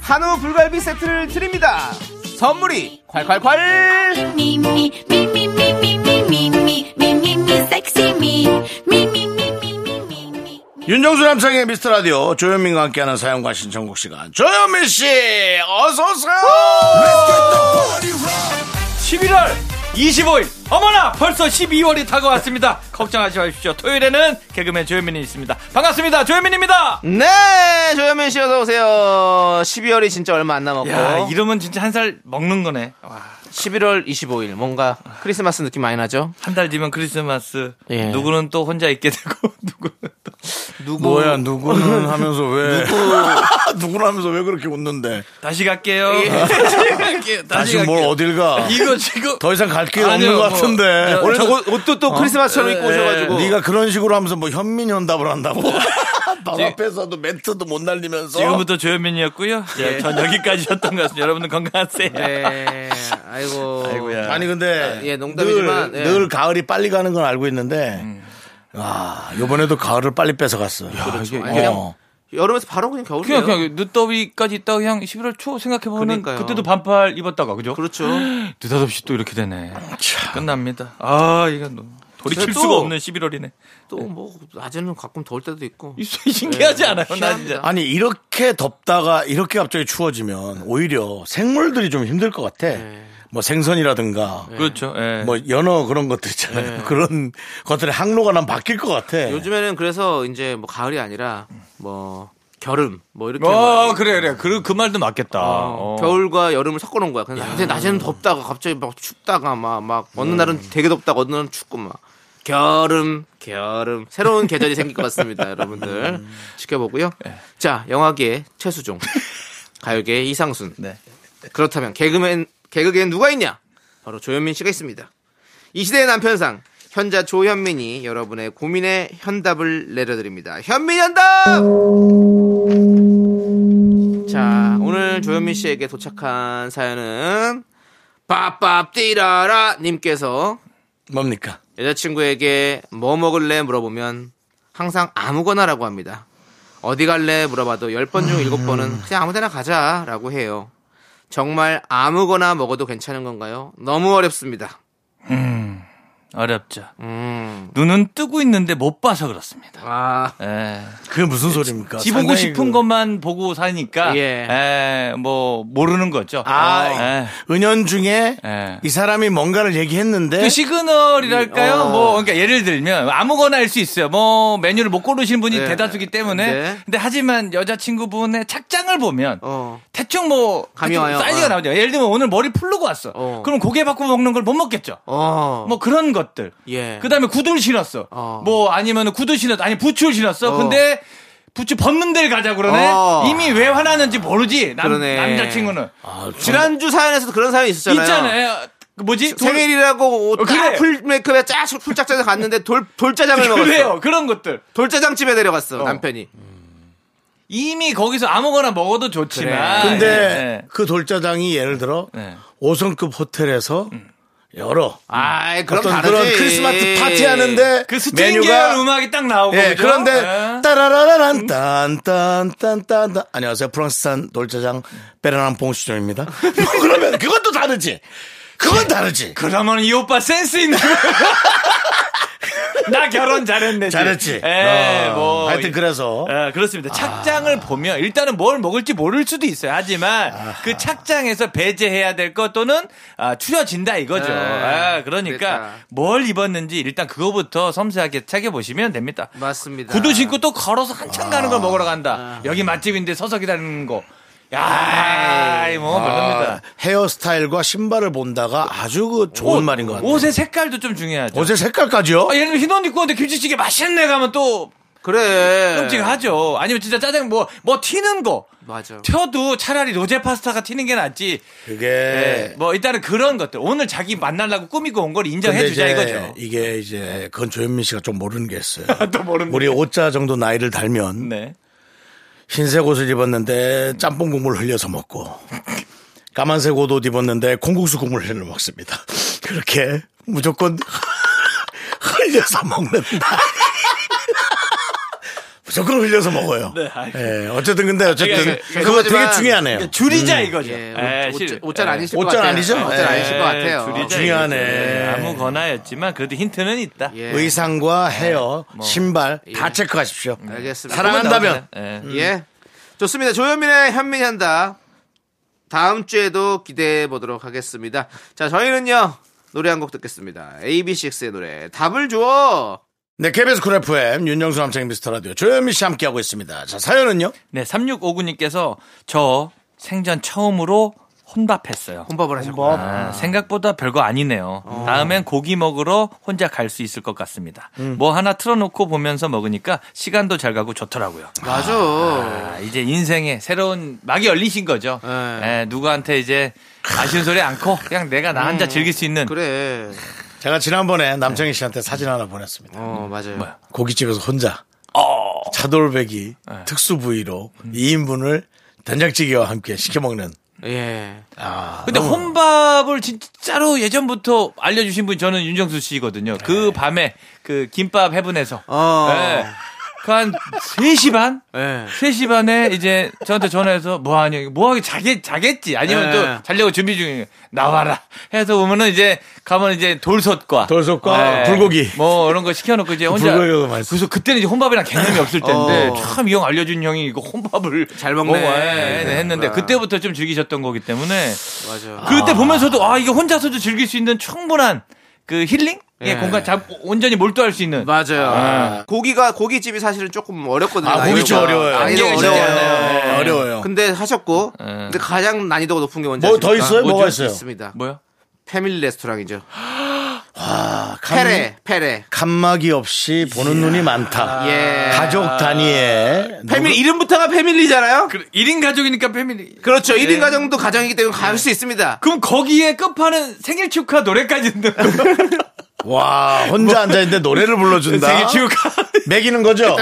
한우 불갈비 세트를 드립니다. 선물이 콸콸콸. 윤정수 남창의 미스터라디오 조현민과 함께하는 사연과 신청곡 시간. 조현민씨 어서오세요. 11월 25일 어머나 벌써 12월이 다가왔습니다. 걱정하지 마십시오. 토요일에는 개그맨 조현민이 있습니다. 반갑습니다. 조현민입니다. 네, 조현민 씨 어서 오세요. 12월이 진짜 얼마 안 남았고, 야, 이러면 진짜 한 살 먹는 거네. 와. 11월 25일 뭔가 크리스마스 느낌 많이 나죠? 한 달 뒤면 크리스마스. 예. 누구는 또 혼자 있게 되고 누구는 또 뭐야 누구는 하면서 왜 누구는 하면서 왜 그렇게 웃는데? 다시 갈게요. 예. 다시 갈게요. 뭘 어딜 가? 이거 지금 더 이상 갈 길 없는 것 같은데. 원래 저거 옷도 또 크리스마스처럼 입고 오셔가지고. 네가 그런 식으로 하면서 뭐 현민 현답을 한다고. 방 앞에서도 멘트도 못 날리면서. 지금부터 조현민이었고요. 예. 전 여기까지였던 것 같습니다. 여러분들 건강하세요. 예. 아이고야. 아니 근데 예, 농담이지만 늘 예. 가을이 빨리 가는 건 알고 있는데 아 요번에도 가을을 빨리 뺏어갔어요. 그렇죠. 여름에서 바로 그냥 겨울이에요. 그냥 늦더위까지 있다가 그냥 11월 초 생각해보면 그때도 반팔 입었다가 그죠? 그렇죠. 느닷없이 또 이렇게 되네. 참. 끝납니다. 아 이건 너무 돌이킬 수가 없는 11월이네. 또 뭐 낮에는 가끔 더울 때도 있고. 신기하지 네. 않아요? 나 진짜. 아니 이렇게 덥다가 이렇게 갑자기 추워지면 오히려 생물들이 좀 힘들 것 같아. 네. 뭐 생선이라든가, 예. 그렇죠. 예. 뭐 연어 그런 것들 있잖아요. 예. 그런 것들의 항로가 난 바뀔 것 같아. 요즘에는 그래서 이제 뭐 가을이 아니라 뭐 겨름 뭐 이렇게. 어 그래. 그 말도 맞겠다. 겨울과 여름을 섞어놓은 거야. 근데 낮에는 덥다가 갑자기 막 춥다가 막 어느 날은 되게 덥다가 어느 날은 춥고 막. 겨름 새로운 계절이 생길 것 같습니다. 여러분들 지켜보고요. 예. 자 영화계의 최수종, 가요계의 이상순. 네. 그렇다면 개그계엔 누가 있냐? 바로 조현민 씨가 있습니다. 이 시대의 남편상 현자 조현민이 여러분의 고민에 현답을 내려드립니다. 현민 현답! 자, 오늘 조현민 씨에게 도착한 사연은 빠빠띠라라 님께서 뭡니까? 여자친구에게 뭐 먹을래 물어보면 항상 아무거나라고 합니다. 어디 갈래 물어봐도 10번 중 7번은 그냥 아무데나 가자라고 해요. 정말 아무거나 먹어도 괜찮은 건가요? 너무 어렵습니다. 어렵죠. 눈은 뜨고 있는데 못 봐서 그렇습니다. 아, 에. 그게 무슨 소리입니까? 지 보고 싶은 것만 보고 사니까 예. 에, 뭐 모르는 거죠. 아, 은연중에 이 사람이 뭔가를 얘기했는데 그 시그널이랄까요? 뭐 그러니까 예를 들면 아무거나 할 수 있어요. 뭐 메뉴를 못 고르시는 분이 예. 대다수기 때문에 네. 근데 하지만 여자친구분의 착장을 보면 대충 뭐 감이 와요. 사이즈가 나오죠. 예를 들면 오늘 머리 풀르고 왔어. 그럼 고개 바꾸고 먹는 걸 못 먹겠죠. 뭐 그런 것들. 예. 그다음에 구두를 신었어. 뭐 아니면 구두 신었 아니 부츠를 신었어. 근데 부츠 벗는 데를 가자 그러네. 이미 왜 화나는지 모르지. 남자친구는. 아, 지난주 사연에서도 그런 사연이 있었잖아요. 있잖아요. 뭐지? 생일이라고 옷 풀 메이크업에 쫙 풀짝짜장 갔는데 돌짜장을 먹었어. 그래요. 그런 것들. 돌짜장집에 내려갔어. 남편이. 이미 거기서 아무거나 먹어도 좋지만. 그래. 근데 예. 그 돌짜장이 예를 들어 5성급 호텔에서 열어. 아, 그럼 다르지. 그런 크리스마스 파티 하는데 그 메뉴가 음악이 딱 나오고. 예, 그죠? 그런데 따라라라란 딴딴딴딴. 안녕하세요, 프랑스산 돌짜장 베르난 봉수점입니다. 그러면 그것도 다르지. 그건 다르지. 그러면 이 오빠 센스 있는. 나 결혼 잘했네. 잘했지. 에, 뭐. 하여튼 그래서. 에, 그렇습니다. 착장을 보면 일단은 뭘 먹을지 모를 수도 있어요. 하지만 그 착장에서 배제해야 될 것 또는 추려진다 이거죠. 에, 그러니까 그랬다. 뭘 입었는지 일단 그거부터 섬세하게 찾아보시면 됩니다. 맞습니다. 구두 신고 또 걸어서 한참 가는 걸 먹으러 간다. 여기 맛집인데 서서 기다리는 거. 야, 뭐 그렇습니다. 헤어스타일과 신발을 본다가 아주 그 좋은 말인 것 같아요. 옷의 색깔도 좀 중요하죠. 옷의 색깔까지요? 아, 예를 들면 흰옷 입고 왔는데 김치찌개 맛있네 가면 또 그래 끔찍하죠. 아니면 진짜 짜장 뭐 튀는 거. 맞아. 튀어도 차라리 로제 파스타가 튀는 게 낫지. 그게 네, 뭐 일단은 그런 것들 오늘 자기 만나려고 꾸미고 온 걸 인정해주자 이거죠. 이게 이제 그건 조현민 씨가 좀 모르는 게 있어요. 또 모르는. 우리 5자 정도 나이를 달면. 네. 흰색 옷을 입었는데 짬뽕 국물 흘려서 먹고 까만색 옷 입었는데 콩국수 국물 흘려 먹습니다. 그렇게 무조건 흘려서 먹는다. 무조건 흘려서 먹어요. 네, 예, 어쨌든 근데 어쨌든 그거 되게 중요하네요. 줄이자 이거죠. 예, 옷잘 아니실 것 같아요. 옷잘 아니실 것 같아요. 중요하네. 예, 아무거나였지만 그래도 힌트는 있다. 예. 의상과 헤어, 뭐. 신발 다 체크하십시오. 알겠습니다. 사랑한다면. 예, 좋습니다. 조현민의 현민한다. 다음 주에도 기대해 보도록 하겠습니다. 자, 저희는요 노래 한 곡 듣겠습니다. AB6IX의 노래 답을 줘. 네, KBS 쿨FM 윤정수 남창희 미스터라디오 조현미 씨 함께하고 있습니다. 자, 사연은요? 네, 3659님께서 저 생전 처음으로 혼밥했어요. 혼밥을 하셨구나. 아, 생각보다 별거 아니네요. 다음엔 고기 먹으러 혼자 갈 수 있을 것 같습니다. 뭐 하나 틀어놓고 보면서 먹으니까 시간도 잘 가고 좋더라고요. 맞아. 아, 이제 인생에 새로운 막이 열리신 거죠. 에, 누구한테 이제 아쉬운 소리 않고 그냥 내가 나 혼자 즐길 수 있는. 그래. 제가 지난번에 남정희 씨한테 사진 하나 보냈습니다. 맞아요. 뭐야? 고깃집에서 혼자 차돌배기 특수 부위로 2인분을 된장찌개와 함께 시켜 먹는. 예. 아, 근데 너무... 혼밥을 진짜로 예전부터 알려주신 분이 저는 윤정수 씨거든요. 네. 그 밤에 그 김밥 해분에서. 네. 그 한 3시 반? 네. 3시 반에 이제 저한테 전화해서 뭐하냐, 뭐하기 자겠지. 아니면 또 자려고 준비 중이에요. 나와라. 해서 오면은 이제 가면 이제 돌솥과 네. 불고기. 뭐 이런 거 시켜놓고 이제 혼자. 그래서 그때는 이제 혼밥이랑 개념이 없을 때인데 참 이 형 알려준 형이 이거 혼밥을 잘 먹네. 했는데 그때부터 좀 즐기셨던 거기 때문에. 맞아요. 그때 보면서도 아, 이게 혼자서도 즐길 수 있는 충분한 그 힐링? 예, 공간 온전히 몰두할 수 있는. 맞아요. 아. 고깃집이 사실은 조금 어렵거든요. 아, 고깃집 어려워요. 어려워요. 근데 하셨고, 근데 가장 난이도가 높은 게 뭔지. 뭐 더 있어요? 뭐가 있어요? 있습니다. 뭐요? 패밀리 레스토랑이죠. 와, 페레. 칸막이 없이 보는 눈이 많다. 예. 가족 단위에. 패밀리, 이름부터가 패밀리잖아요? 1인 가족이니까 패밀리. 그렇죠. 예. 1인 가정도 가정이기 때문에 갈 수 있습니다. 그럼 거기에 끝판은 생일 축하 노래까지 듣는. 와, 혼자 뭐. 앉아있는데 노래를 불러준다. 생일 축하. 매기는 거죠?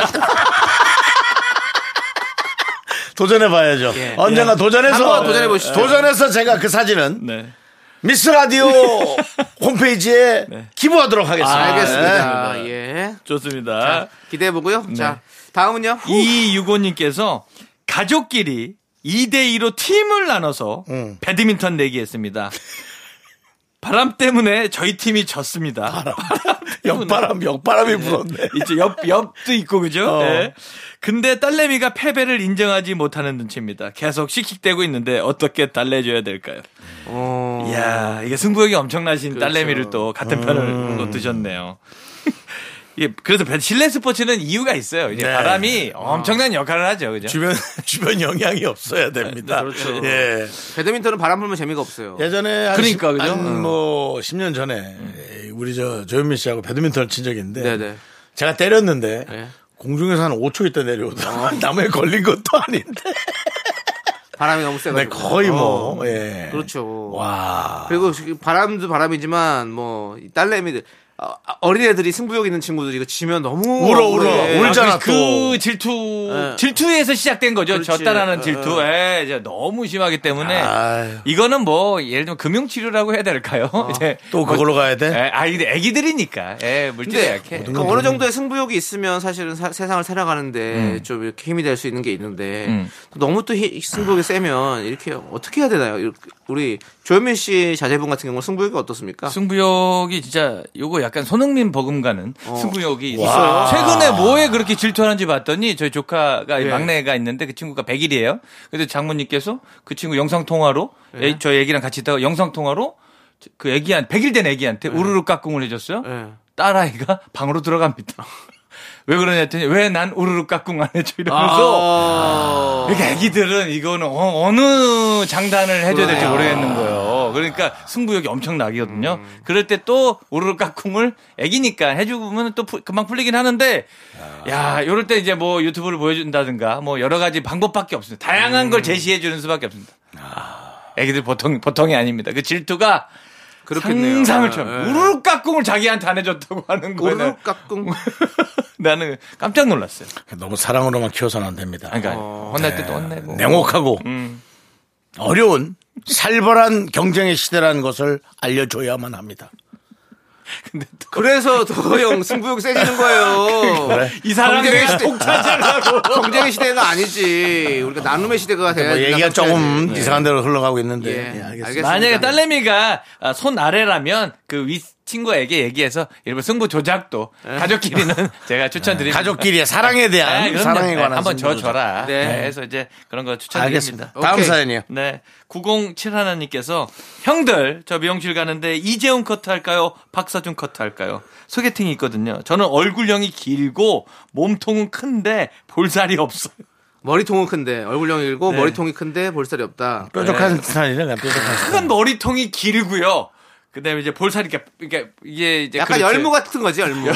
도전해봐야죠. 예. 언제나 예. 도전해서. 한번 도전해보시죠. 도전해서 제가 그 사진은. 네. 미스 라디오 홈페이지에 기부하도록 하겠습니다. 아, 알겠습니다. 네. 예. 좋습니다. 자, 기대해보고요. 네. 자, 다음은요. 265님께서 가족끼리 2대2로 팀을 나눠서 배드민턴 내기했습니다. 바람 때문에 저희 팀이 졌습니다. 역바람이 불었네. 이제 옆도 있고, 그죠? 네. 근데 딸내미가 패배를 인정하지 못하는 눈치입니다. 계속 씩씩대고 있는데 어떻게 달래줘야 될까요? 이야, 이게 승부욕이 엄청나신 그렇죠. 딸내미를 또 같은 편을 또 드셨네요. 예, 그래서 실내 스포츠는 이유가 있어요. 이제 네. 바람이 엄청난 역할을 하죠. 그죠? 주변 영향이 없어야 됩니다. 그렇죠. 예. 배드민턴은 바람 불면 재미가 없어요. 예전에 한 10년 전에 우리 조현민 씨하고 배드민턴을 친 적이 있는데 네네. 제가 때렸는데 네. 공중에서 한 5초 있다 내려오다가 나무에 걸린 것도 아닌데. 바람이 너무 세가지고. 네, 거의 뭐, 예. 그렇죠. 와. 그리고 바람도 바람이지만, 뭐, 딸내미들. 어린애들이 승부욕 있는 친구들이 이거 지면 너무 울어 울잖아. 그 질투에서 시작된 거죠. 졌다라는 질투. 이제 너무 심하기 때문에 아유. 이거는 뭐 예를 들면 금융치료라고 해야 될까요? 이제 또 그걸로 뭐, 가야 돼? 근데 애기들이니까. 물질 약해. 그러니까 어느 정도의 승부욕이 있으면 사실은 세상을 살아가는데 좀 이렇게 힘이 될 수 있는 게 있는데 너무 또 승부욕이 세면 이렇게 어떻게 해야 되나요? 이렇게 우리 조현민 씨 자제분 같은 경우는 승부욕이 어떻습니까? 승부욕이 진짜 요거 약간 손흥민 버금가는 승부욕이 있어요. 최근에 뭐에 그렇게 질투하는지 봤더니 저희 조카가 막내가 있는데 그 친구가 100일이에요. 그래서 장모님께서 그 친구 영상통화로 저희 애기랑 같이 있다가 영상통화로 그 애기한 100일 된 애기한테 우르르 깍꿍을 해줬어요. 딸아이가 방으로 들어갑니다. 왜 그러냐 했더니 왜 난 우르르 깍꿍 안 해줘 이러면서 이렇게 애기들은 이거는 어느 장단을 해줘야 될지 모르겠는 거예요. 그러니까 승부욕이 엄청나거든요. 그럴 때 또 우르르 깍꿍을 애기니까 해주면 또 금방 풀리긴 하는데 야 이럴 때 이제 뭐 유튜브를 보여준다든가 뭐 여러 가지 방법밖에 없습니다. 다양한 걸 제시해 주는 수밖에 없습니다. 애기들 보통이 아닙니다. 그 질투가 그렇겠네요. 상상을 쳐. 우르르 깍꿍을 자기한테 안 해줬다고 하는 거예요. 우르르 깍꿍. 나는 깜짝 놀랐어요. 너무 사랑으로만 키워서는 안 됩니다. 그러니까 혼날 때도 혼내고 냉혹하고 어려운 살벌한 경쟁의 시대라는 것을 알려줘야만 합니다. 근데 또 그래서 더영 승부욕 세지는 거예요. 그래. 이 사람들의 독차지라고 경쟁의 시대가 아니지. 우리가 나눔의 시대가 돼야. 뭐 얘기가 조금 이상한 대로 흘러가고 있는데. 알겠습니다. 만약에 딸내미가 손 아래라면 그 윗 친구에게 얘기해서 일부 승부 조작도 가족끼리는 제가 추천드립니다. 가족끼리의 사랑에 대한 사랑에 관한 한번 져줘라. 그래서 이제 그런 거 추천드립니다. 알겠습니다. 다음 사연이요. 네, 907 하나님께서 형들 저 미용실 가는데 이재훈 커트 할까요? 박서준 커트 할까요? 소개팅이 있거든요. 저는 얼굴형이 길고 몸통은 큰데 볼살이 없어요. 머리통은 큰데 얼굴형이 길고 머리통이 큰데 볼살이 없다. 뾰족한 스타일이네. 큰 머리통이 길고요. 그다음에 이제 볼살이 이게 이제 약간 그렇지. 열무 같은 거지 열무.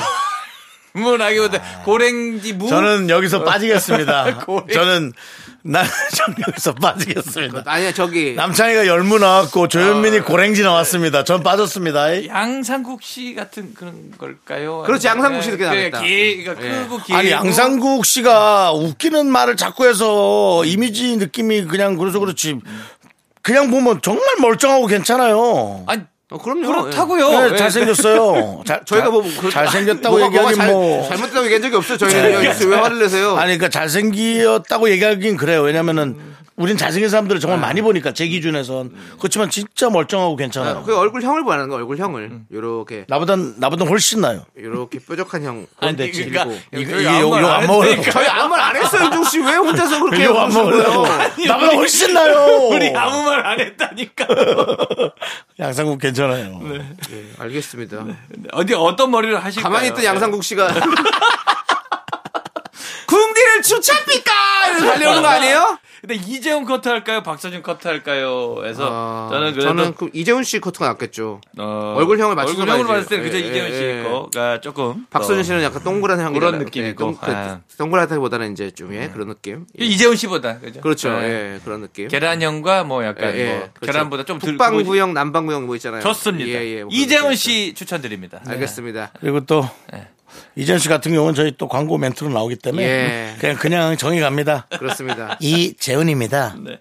무라기보다 고랭지 무. 저는 여기서 빠지겠습니다. 저는 여기서 빠지겠습니다. 아니야 저기 남창이가 열무 나왔고 조현민이 고랭지 나왔습니다. 전 빠졌습니다. 양상국 씨 같은 그런 걸까요? 그렇지 양상국 씨 이렇게 나왔다. 크고 길. 아니 양상국 씨가 웃기는 말을 자꾸 해서 이미지 느낌이 그냥 그래서 그렇지. 그냥 보면 정말 멀쩡하고 괜찮아요. 아니. 그럼요. 그렇다고요. 네, 잘생겼어요. 저희가 뭐 잘생겼다고 얘기하긴 뭐 잘못됐다고 얘기한 적이 없어요. 저희는 왜 화를 내세요? 아니 그러니까 잘생겼다고 얘기하긴 그래요. 왜냐면은 우린 잘생긴 사람들을 정말 많이 보니까 제 기준에선 그렇지만 진짜 멀쩡하고 괜찮아요. 그 얼굴형을 보는 거 얼굴형을 요렇게 나보다 훨씬 나요. 요렇게 뾰족한 형. 근데 그러니까 이거 안 먹어요. 저희 아무 말 안 했어요. 윤종 씨 왜 혼자서 그렇게 이거 안 먹어요. 나보다 훨씬 나요. 우리 아무 말 안 했다니까. 양상국 괜찮아요. 네, 알겠습니다. 네. 어떤 머리를 하실까요? 가만히 있던 양상국 씨가 궁디를 추찹니까? 이러면서 달려오는 거 아니에요? 근데 이재훈 커트 할까요? 박서준 커트 할까요? 해서 저는 그 이재훈 씨 커트가 낫겠죠. 얼굴형을 맞추는 거 얼굴형으로 봤을 때는 그저 이재훈 씨 거가 조금 박서준 씨는 약간 동그란 향이 그런 느낌이고 동그랗다기보다는 이제 좀 그런 느낌. 이재훈 씨보다 그렇죠. 그런 느낌. 계란형과 뭐 약간 뭐 계란보다 좀 북방구형, 남방구형 뭐 있잖아요. 좋습니다. 뭐 이재훈 씨 추천드립니다. 알겠습니다. 그리고 또 이재훈 씨 같은 경우는 저희 또 광고 멘트로 나오기 때문에 그냥 정이 갑니다. 그렇습니다. 이재훈입니다. 네.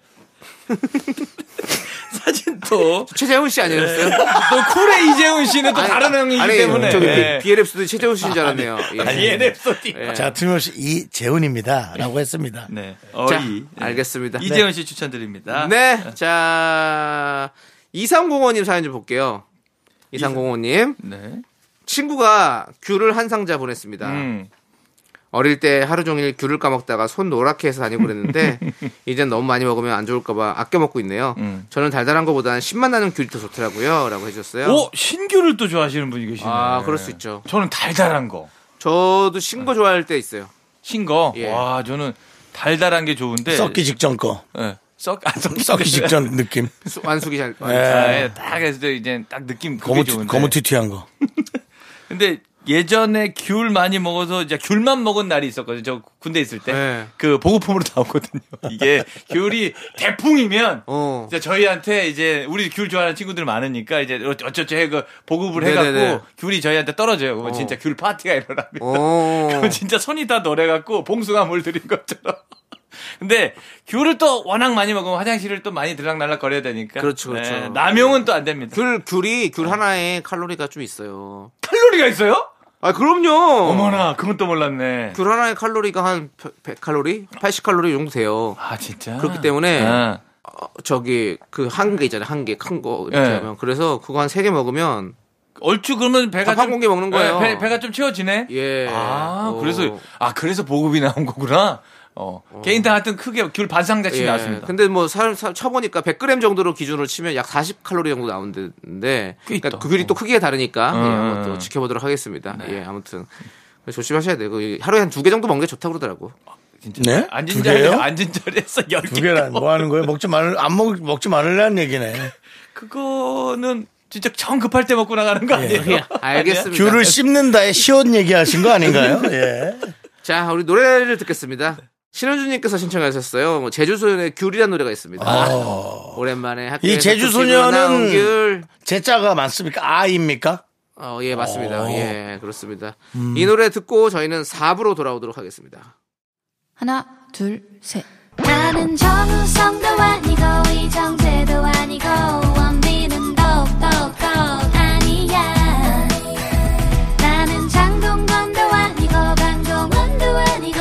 사진도 최재훈 씨 아니었어요? 또 쿨의 이재훈 씨는 또 다른 형이기 때문에 저기 BLF도 최재훈 씨인 줄 알았네요. BLF도 자 틈없이 이재훈입니다라고 했습니다. 네. 자, 알겠습니다. 이재훈 씨 추천드립니다. 네. 자 2305님 사연 좀 볼게요. 2305님. 네. 친구가 귤을 한 상자 보냈습니다. 어릴 때 하루 종일 귤을 까먹다가 손 노랗게 해서 다니고 그랬는데 이젠 너무 많이 먹으면 안 좋을까 봐 아껴 먹고 있네요. 저는 달달한 것보다는 신맛 나는 귤이 더 좋더라고요. 라고 해주셨어요. 오, 신귤을 또 좋아하시는 분이 계시네요. 아, 그럴 수 있죠. 저는 달달한 거. 저도 신거 좋아할 때 있어요. 신거? 예. 와, 저는 달달한 게 좋은데. 썩기 직전 거. 네. 썩기 직전 느낌. 완숙이 잘. 딱 해서 이제 딱 느낌. 거무튀튀한 거. 근데 예전에 귤 많이 먹어서 이제 귤만 먹은 날이 있었거든요. 저 군대 있을 때. 네. 그 보급품으로 나오거든요. 이게 귤이 대풍이면 이제 저희한테 이제 우리 귤 좋아하는 친구들 많으니까 이제 어쩌죠 해 그 보급을 네네네. 해갖고 귤이 저희한테 떨어져요. 그러면 진짜 귤 파티가 일어납니다. 그럼 진짜 손이 다 노래갖고 봉숭아 물 들인 것처럼. 근데 귤을 또 워낙 많이 먹으면 화장실을 또 많이 들락날락 거려야 되니까. 그렇죠, 그렇죠. 네, 남용은 또 안 됩니다. 귤 하나에 칼로리가 좀 있어요. 칼로리가 있어요? 아, 그럼요. 어머나, 그건 또 몰랐네. 귤 하나에 칼로리가 한 100칼로리? 80칼로리 정도 돼요. 아, 진짜? 그렇기 때문에 그 한 개 있잖아요. 한 개 큰 거 이렇게 하면. 그래서 그거 한 3개 먹으면 얼추 그러면 배가 밥 한 공기 먹는 거예요. 배가 좀 채워지네. 예. 아, 그래서 보급이 나온 거구나. 개인당 하여튼 크게 귤 반상자치 나왔습니다. 근데 뭐 쳐보니까 100g 정도로 기준으로 치면 약 40칼로리 정도 나온다는데 그러니까 그 귤이 또 크기가 다르니까 예, 또 지켜보도록 하겠습니다. 네. 예, 아무튼 조심하셔야 되고 하루에 한 2개 정도 먹는 게 좋다고 그러더라고. 진짜? 네? 앉은 자리에서 10개. 2개란 뭐 하는 거예요? 먹지 말라는 얘기네. 그거는 진짜 처음 급할 때 먹고 나가는 거 아니에요? 예. 알겠습니다. 귤을 씹는다에 시옷 얘기하신 거 아닌가요? 예. 자, 우리 노래를 듣겠습니다. 신현주님께서 신청하셨어요. 제주소년의 귤이라는 노래가 있습니다. 오랜만에 학교에서 이 제주소년은 제자가 많습니까? 아입니까? 예, 맞습니다. 예, 그렇습니다. 이 노래 듣고 저희는 4부로 돌아오도록 하겠습니다. 하나, 둘, 셋. 나는 정우성도 아니고 이정재도 아니고 원빈은 더욱더 아니야. 나는 장동건도 아니고 강동원도 아니고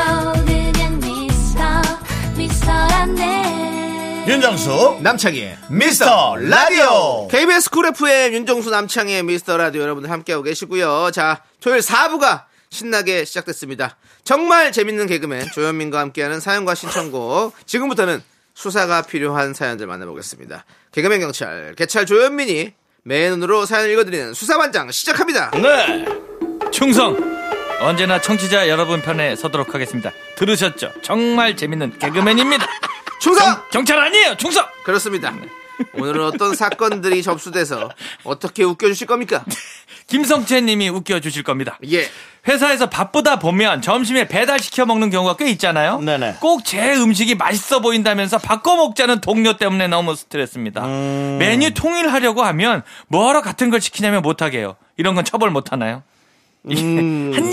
윤정수 남창희의 미스터라디오 KBS 쿨FM 윤정수 남창희의 미스터라디오 여러분들 함께하고 계시고요. 자, 토요일 4부가 신나게 시작됐습니다. 정말 재밌는 개그맨 조현민과 함께하는 사연과 신청곡 지금부터는 수사가 필요한 사연들 만나보겠습니다. 개그맨 경찰 개찰 조현민이 맨 눈으로 사연을 읽어드리는 수사반장 시작합니다. 네, 충성 언제나 청취자 여러분 편에 서도록 하겠습니다. 들으셨죠? 정말 재밌는 개그맨입니다. 충성! 경찰 아니에요! 충성! 그렇습니다. 오늘은 어떤 사건들이 접수돼서 어떻게 웃겨주실 겁니까? 김성채 님이 웃겨주실 겁니다. 예. 회사에서 바쁘다 보면 점심에 배달시켜 먹는 경우가 꽤 있잖아요. 네네. 꼭 제 음식이 맛있어 보인다면서 바꿔 먹자는 동료 때문에 너무 스트레스입니다. 메뉴 통일하려고 하면 뭐하러 같은 걸 시키냐면 못하게요. 이런 건 처벌 못하나요? 한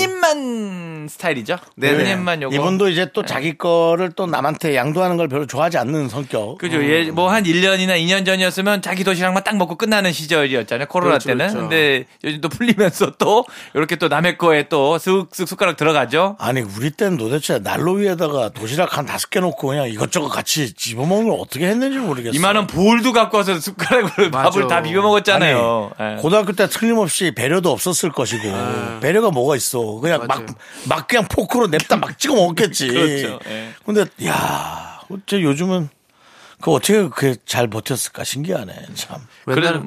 입만 스타일이죠. 네, 입만 요거. 이분도 이제 또 자기 거를 또 남한테 양도하는 걸 별로 좋아하지 않는 성격. 그죠. 예, 뭐 한 1년이나 2년 전이었으면 자기 도시락만 딱 먹고 끝나는 시절이었잖아요. 코로나 그렇죠, 때는. 그렇죠. 근데 요즘 또 풀리면서 또 이렇게 또 남의 거에 또 쓱쓱 숟가락 들어가죠. 아니, 우리 때는 도대체 난로 위에다가 도시락 한 5개 놓고 그냥 이것저것 같이 집어먹는 걸 어떻게 했는지 모르겠어요. 이만한 볼도 갖고 와서 숟가락으로 밥을 다 비벼 먹었잖아요. 아니, 고등학교 때 틀림없이 배려도 없었을 것이고. 배려가 뭐가 있어. 그냥 막 그냥 포크로 냅다 막 찍어 먹었겠지. 그렇죠. 예. 근데, 야, 어째 요즘은 그 어떻게 그게 잘 버텼을까 신기하네, 참.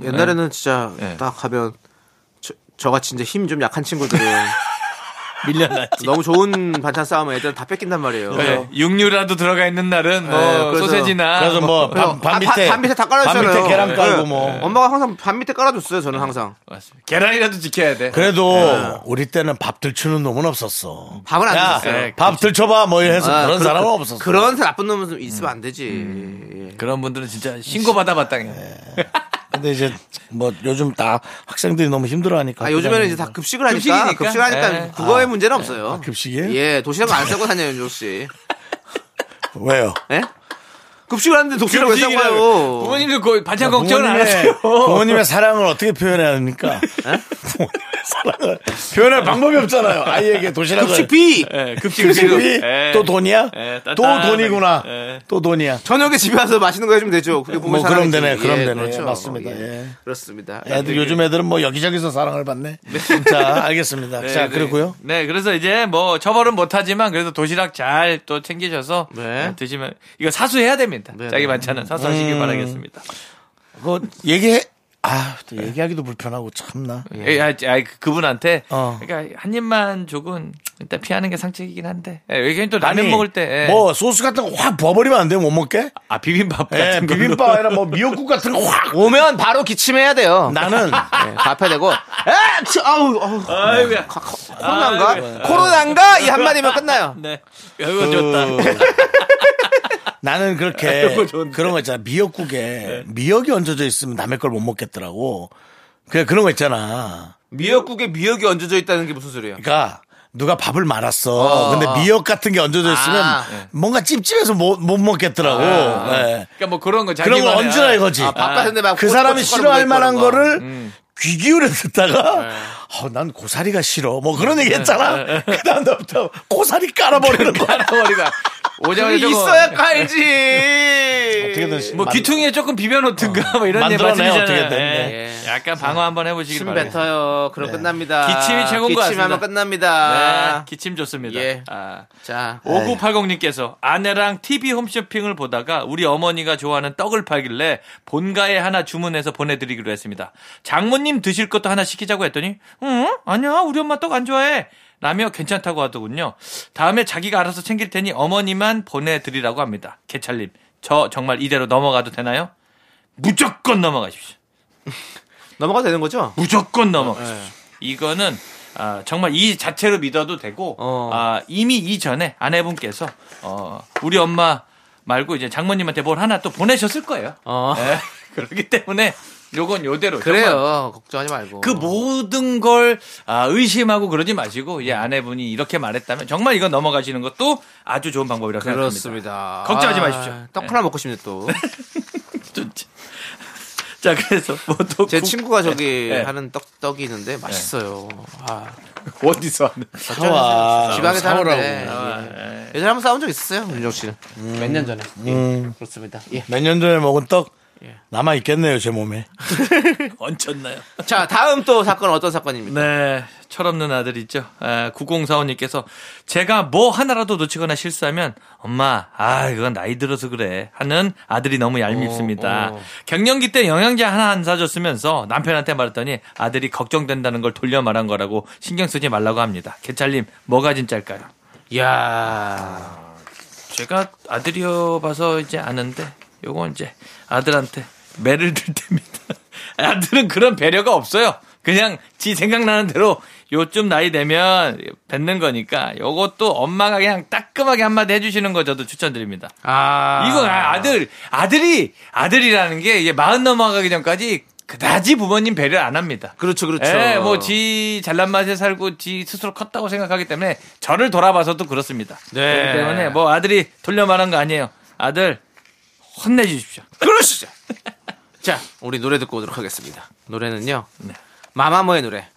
옛날에는 예. 진짜 예. 딱 하면 저같이 이제 힘 좀 약한 친구들은 밀려났지. 너무 좋은 반찬 싸움은 일단 다 뺏긴단 말이에요. 네. 육류라도 들어가 있는 날은 뭐 네, 소세지나 그래서 뭐 밥 밑에 다 깔아줬잖아요. 밥 밑에 계란 깔고 네. 뭐 엄마가 항상 밥 밑에 깔아줬어요. 저는 항상 맞습니다. 계란이라도 지켜야 돼. 그래도 네. 우리 때는 밥 들추는 놈은 없었어. 밥은 안 들었어요. 네, 밥 들춰봐 뭐 해서 그런 사람은 없었어. 그런 나쁜 놈은 있으면 안 되지. 그런 분들은 진짜 신고 받아 마땅해. 근데 이제 뭐 요즘 다 학생들이 너무 힘들어하니까. 아, 요즘에는 이제 다 급식을 하니까 네. 그거의 문제는 없어요. 아, 급식이에요? 예, 도시락을 안 싸고 다녀요, 윤종 씨. 왜요? 예? 급식을 하는데 도시락을 왜 싸고 가요? 부모님들 거의 반찬 걱정을 안 하세요. 부모님의 사랑을 어떻게 표현해야 합니까? 사랑을 표현할 방법이 없잖아요. 아이에게 도시락을. 급식비. 예, 급식비. 또 돈이야? 예, 또 돈이구나. 예. 또 돈이야. 저녁에 집에 와서 맛있는 거 해주면 되죠. 그게 부모님 뭐 그럼 되네. 그럼 예, 되네. 그렇죠. 맞습니다. 예. 그렇습니다. 애들 예. 요즘 애들은 뭐 여기저기서 사랑을 받네. 네. 진짜 알겠습니다. 네, 자, 네. 그리고요. 네, 그래서 이제 뭐 처벌은 못하지만 그래도 도시락 잘 또 챙기셔서 네. 드시면 이거 사수해야 됩니다. 네. 자기 반찬은 사수하시길 바라겠습니다. 그 얘기해. 아, 또 얘기하기도 불편하고 참나. 예, 그분한테 그러니까 한 입만 조금 일단 피하는 게 상책이긴 한데. 왜냐면 또 라면 먹을 때 뭐 소스 같은 거 확 부어버리면 안 돼요? 못 먹게? 아, 비빔밥 같은 거. 비빔밥 아니라 뭐 미역국 같은 거 확 오면 바로 기침해야 돼요. 나는 앞에 대고 아우 아이고야. 코로나인가? 이 한마디면 끝나요. 네. 이거 좋다. 나는 그렇게 그런 거 있잖아. 미역국에 미역이 얹어져 있으면 남의 걸 못 먹겠더라고. 그냥 그런 거 있잖아. 미역국에 미역이 얹어져 있다는 게 무슨 소리야? 그러니까 누가 밥을 말았어. 근데 미역 같은 게 얹어져 있으면 뭔가 찝찝해서 못 먹겠더라고. 네. 그러니까 뭐 그런 거 그런 거 얹으라 이거지. 그 사람이 싫어할 만한 거를 귀 기울여 듣다가 난 고사리가 싫어. 뭐 그런 얘기 했잖아. 그 다음부터 고사리 깔아버리는 거야. 오장이 있어야 깔지. 어떻게든 뭐 귀퉁이에 조금 비벼놓든가 뭐 이런 얘기 말씀이잖아요. 어떻게든 약간 방어 한번 해보시기 바랍니다. 기침 뱉어요. 그럼 끝납니다. 기침이 최고인 것 같습니다. 기침하면 끝납니다. 네, 기침 좋습니다. 예. 아. 자, 5980님께서 아내랑 TV 홈쇼핑을 보다가 우리 어머니가 좋아하는 떡을 팔길래 본가에 하나 주문해서 보내드리기로 했습니다. 장모님 드실 것도 하나 시키자고 했더니 아니야 우리 엄마 떡 안 좋아해. 라며 괜찮다고 하더군요. 다음에 자기가 알아서 챙길 테니 어머니만 보내드리라고 합니다. 개찰님, 저 정말 이대로 넘어가도 되나요? 무조건 넘어가십시오. 넘어가도 되는 거죠? 무조건 넘어가십시오. 이거는 정말 이 자체로 믿어도 되고 이미 이전에 아내분께서 우리 엄마 말고 이제 장모님한테 뭘 하나 또 보내셨을 거예요. 네, 그렇기 때문에 요건 요대로. 그래요. 걱정하지 말고. 그 모든 걸 의심하고 그러지 마시고, 아내분이 이렇게 말했다면 정말 이건 넘어가시는 것도 아주 좋은 방법이라고 생각합니다. 그렇습니다. 걱정하지 마십시오. 떡 하나 먹고 싶네, 또. 자, 그래서 뭐 또. 제 친구가 저기 하는 떡이 있는데 맛있어요. 아. 어디서 하는? 지방에서 사오라고. 예전에 한번 싸운 적 있었어요, 윤정 씨는. 몇 년 전에. 예. 그렇습니다. 예. 몇 년 전에 먹은 떡? 남아 있겠네요, 제 몸에. 얹혔나요? 자, 다음 또 사건은 어떤 사건입니까? 네, 철없는 아들 있죠. 9045님께서 제가 뭐 하나라도 놓치거나 실수하면 엄마, 그건 나이 들어서 그래 하는 아들이 너무 얄밉습니다. 갱년기 때 영양제 하나 안 사줬으면서 남편한테 말했더니 아들이 걱정된다는 걸 돌려 말한 거라고 신경 쓰지 말라고 합니다. 개찰님, 뭐가 진짜일까요? 이야, 제가 아들이어 봐서 이제 아는데 요건 이제 아들한테 매를 들 때입니다. 아들은 그런 배려가 없어요. 그냥 지 생각나는 대로 요쯤 나이 되면 뱉는 거니까 요것도 엄마가 그냥 따끔하게 한마디 해주시는 거 저도 추천드립니다. 이거 아들이라는 게 이제 마흔 넘어가기 전까지 그다지 부모님 배려를 안 합니다. 그렇죠, 그렇죠. 예, 뭐 지 잘난 맛에 살고 지 스스로 컸다고 생각하기 때문에 저를 돌아봐서도 그렇습니다. 네. 그렇기 때문에 뭐 아들이 돌려 말한 거 아니에요. 아들 혼내주십시오. 그러시죠. 자, 우리 노래 듣고 오도록 하겠습니다. 노래는요. 네. 마마무의 노래.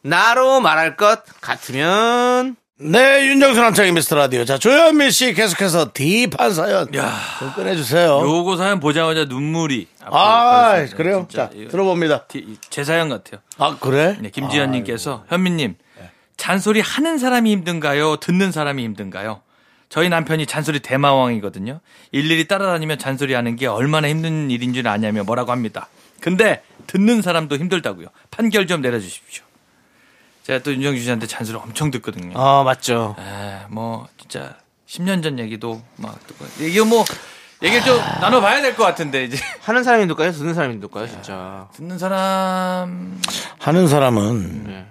나로 말할 것 같으면. 네, 윤정수 남창희 미스터라디오. 자, 조현민 씨 계속해서 딥한 사연 좀 꺼내주세요. 요거 사연 보자마자 눈물이. 그래요? 자, 들어봅니다. 제 사연 같아요. 아, 그래? 네, 김지현 님께서 현민님, 잔소리 하는 사람이 힘든가요? 듣는 사람이 힘든가요? 저희 남편이 잔소리 대마왕이거든요. 일일이 따라다니며 잔소리하는 게 얼마나 힘든 일인 줄 아냐며 뭐라고 합니다. 근데 듣는 사람도 힘들다고요. 판결 좀 내려주십시오. 제가 또 윤정주 씨한테 잔소리 엄청 듣거든요. 맞죠. 뭐 진짜 10년 전 얘기도 막 듣고 얘기를 좀 나눠봐야 될 것 같은데 이제 하는 사람이 힘들까요? 듣는 사람이 힘들까요? 진짜 듣는 사람 하는 사람은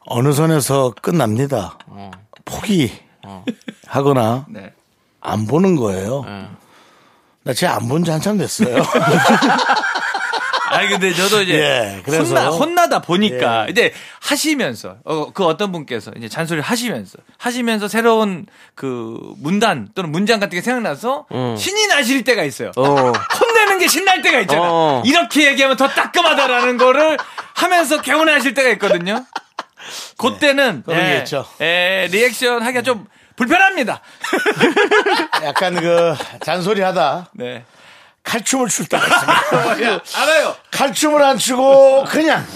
어느 선에서 끝납니다. 포기. 하거나 안 보는 거예요. 나 쟤 안 본 지 한참 됐어요. 근데 저도 이제 그래서 혼나다 보니까 이제 하시면서 그 어떤 분께서 이제 잔소리를 하시면서 새로운 그 문단 또는 문장 같은 게 생각나서 신이 나실 때가 있어요. 혼내는 게 신날 때가 있잖아요. 이렇게 얘기하면 더 따끔하다라는 거를 하면서 개운하실 때가 있거든요. 그때는 리액션 하기가 좀 불편합니다. 약간 잔소리하다 칼춤을 출다. 알아요. 칼춤을 안 추고 그냥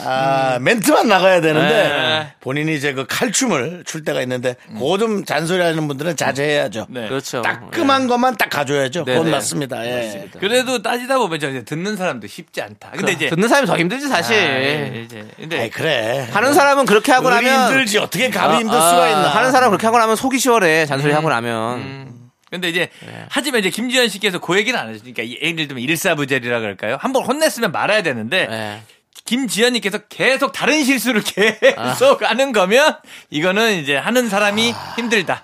멘트만 나가야 되는데 본인이 이제 그 칼춤을 출 때가 있는데 그거 좀 잔소리하는 분들은 자제해야죠. 네. 그렇죠. 따끔한 것만 딱 가줘야죠. 네네. 그건 맞습니다. 예. 그래도 따지다 보면 이제 듣는 사람도 쉽지 않다. 근데 이제 듣는 사람이 더 힘들지 사실. 이제. 근데 아이, 그래. 하는 사람은 그렇게 하고 나면 힘들지 어떻게 감히 힘들 수가 있나. 하는 사람 그렇게 하고 나면 속이 시원해. 잔소리 하고 나면. 근데 이제 네. 하지만 이제 김지현 씨께서 그 얘기는 안 하시니까 예를 들면 일사부재리라 그럴까요? 한번 혼냈으면 말아야 되는데 네. 김지현 님께서 계속 다른 실수를 계속 하는 거면 이거는 이제 하는 사람이 힘들다.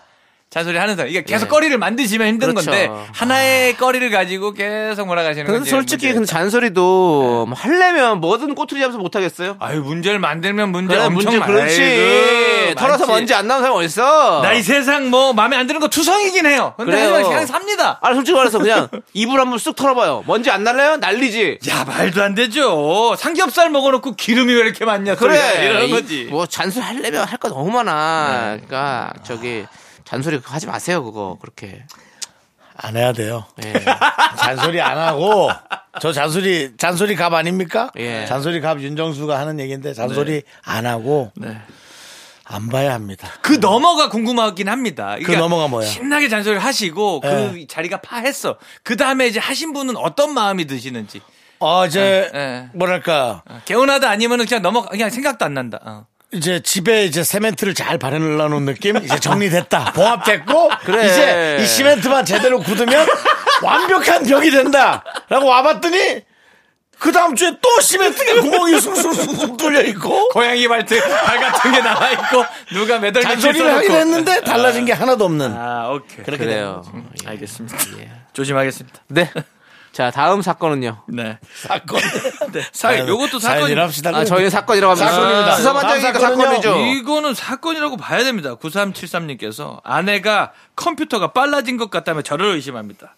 잔소리 하는 사람. 이게 계속 네. 꺼리를 만드시면 힘든 그렇죠. 건데 하나의 꺼리를 가지고 계속 몰아가시는 거죠. 솔직히 근데 잔소리도 뭐 하려면 뭐든 꼬투리 잡아서 못 하겠어요? 아유, 문제를 만들면 문제 그래, 엄청 많아요. 그렇지. 털어서 먼지 안 나는 사람 어딨어? 나 이 세상 뭐 마음에 안 드는 거 투성이긴 해요. 근데 하지만 그냥 삽니다. 아, 솔직히 말해서 그냥 이불 한번 쓱 털어봐요. 먼지 안 날래요? 난리지. 야, 말도 안 되죠. 삼겹살 먹어놓고 기름이 왜 이렇게 많냐. 그래. 이런 거지. 뭐 잔소리 하려면 할 거 너무 많아. 네. 그러니까 저기. 잔소리 하지 마세요. 그거 그렇게 안 해야 돼요. 예. 잔소리 안 하고 저 잔소리 갑 아닙니까? 예. 잔소리 갑 윤정수가 하는 얘기인데 잔소리 네. 안 하고 네. 안 봐야 합니다. 그 너머가 궁금하긴 합니다. 그러니까 그 너머가 뭐야? 신나게 잔소리를 하시고 그 예. 자리가 파했어. 그 다음에 이제 하신 분은 어떤 마음이 드시는지. 이제 뭐랄까 개운하다 아니면은 그냥 넘어 그냥 생각도 안 난다. 이제 집에 이제 세멘트를 잘 발라놓은 느낌? 이제 정리됐다. 봉합됐고. 그래. 이제 이 시멘트만 제대로 굳으면 완벽한 벽이 된다. 라고 와봤더니 그 다음 주에 또 시멘트에 구멍이 숭숭숭 뚫려있고. 고양이 발톱, 발 같은 게 나와있고. 누가 매달려 잔소리를 하긴 했는데 달라진 게 하나도 없는. 오케이. 그래요. 알겠습니다. 예. 조심하겠습니다. 네. 자, 다음 사건은요. 네. 사건. 네. 요것도 사건이라고 합시다. 저희는 사건이라고 합니다. 사건입니다. 수사반장이니까 사건이죠. 이거는 사건이라고 봐야 됩니다. 9373님께서 아내가 컴퓨터가 빨라진 것 같다며 저를 의심합니다.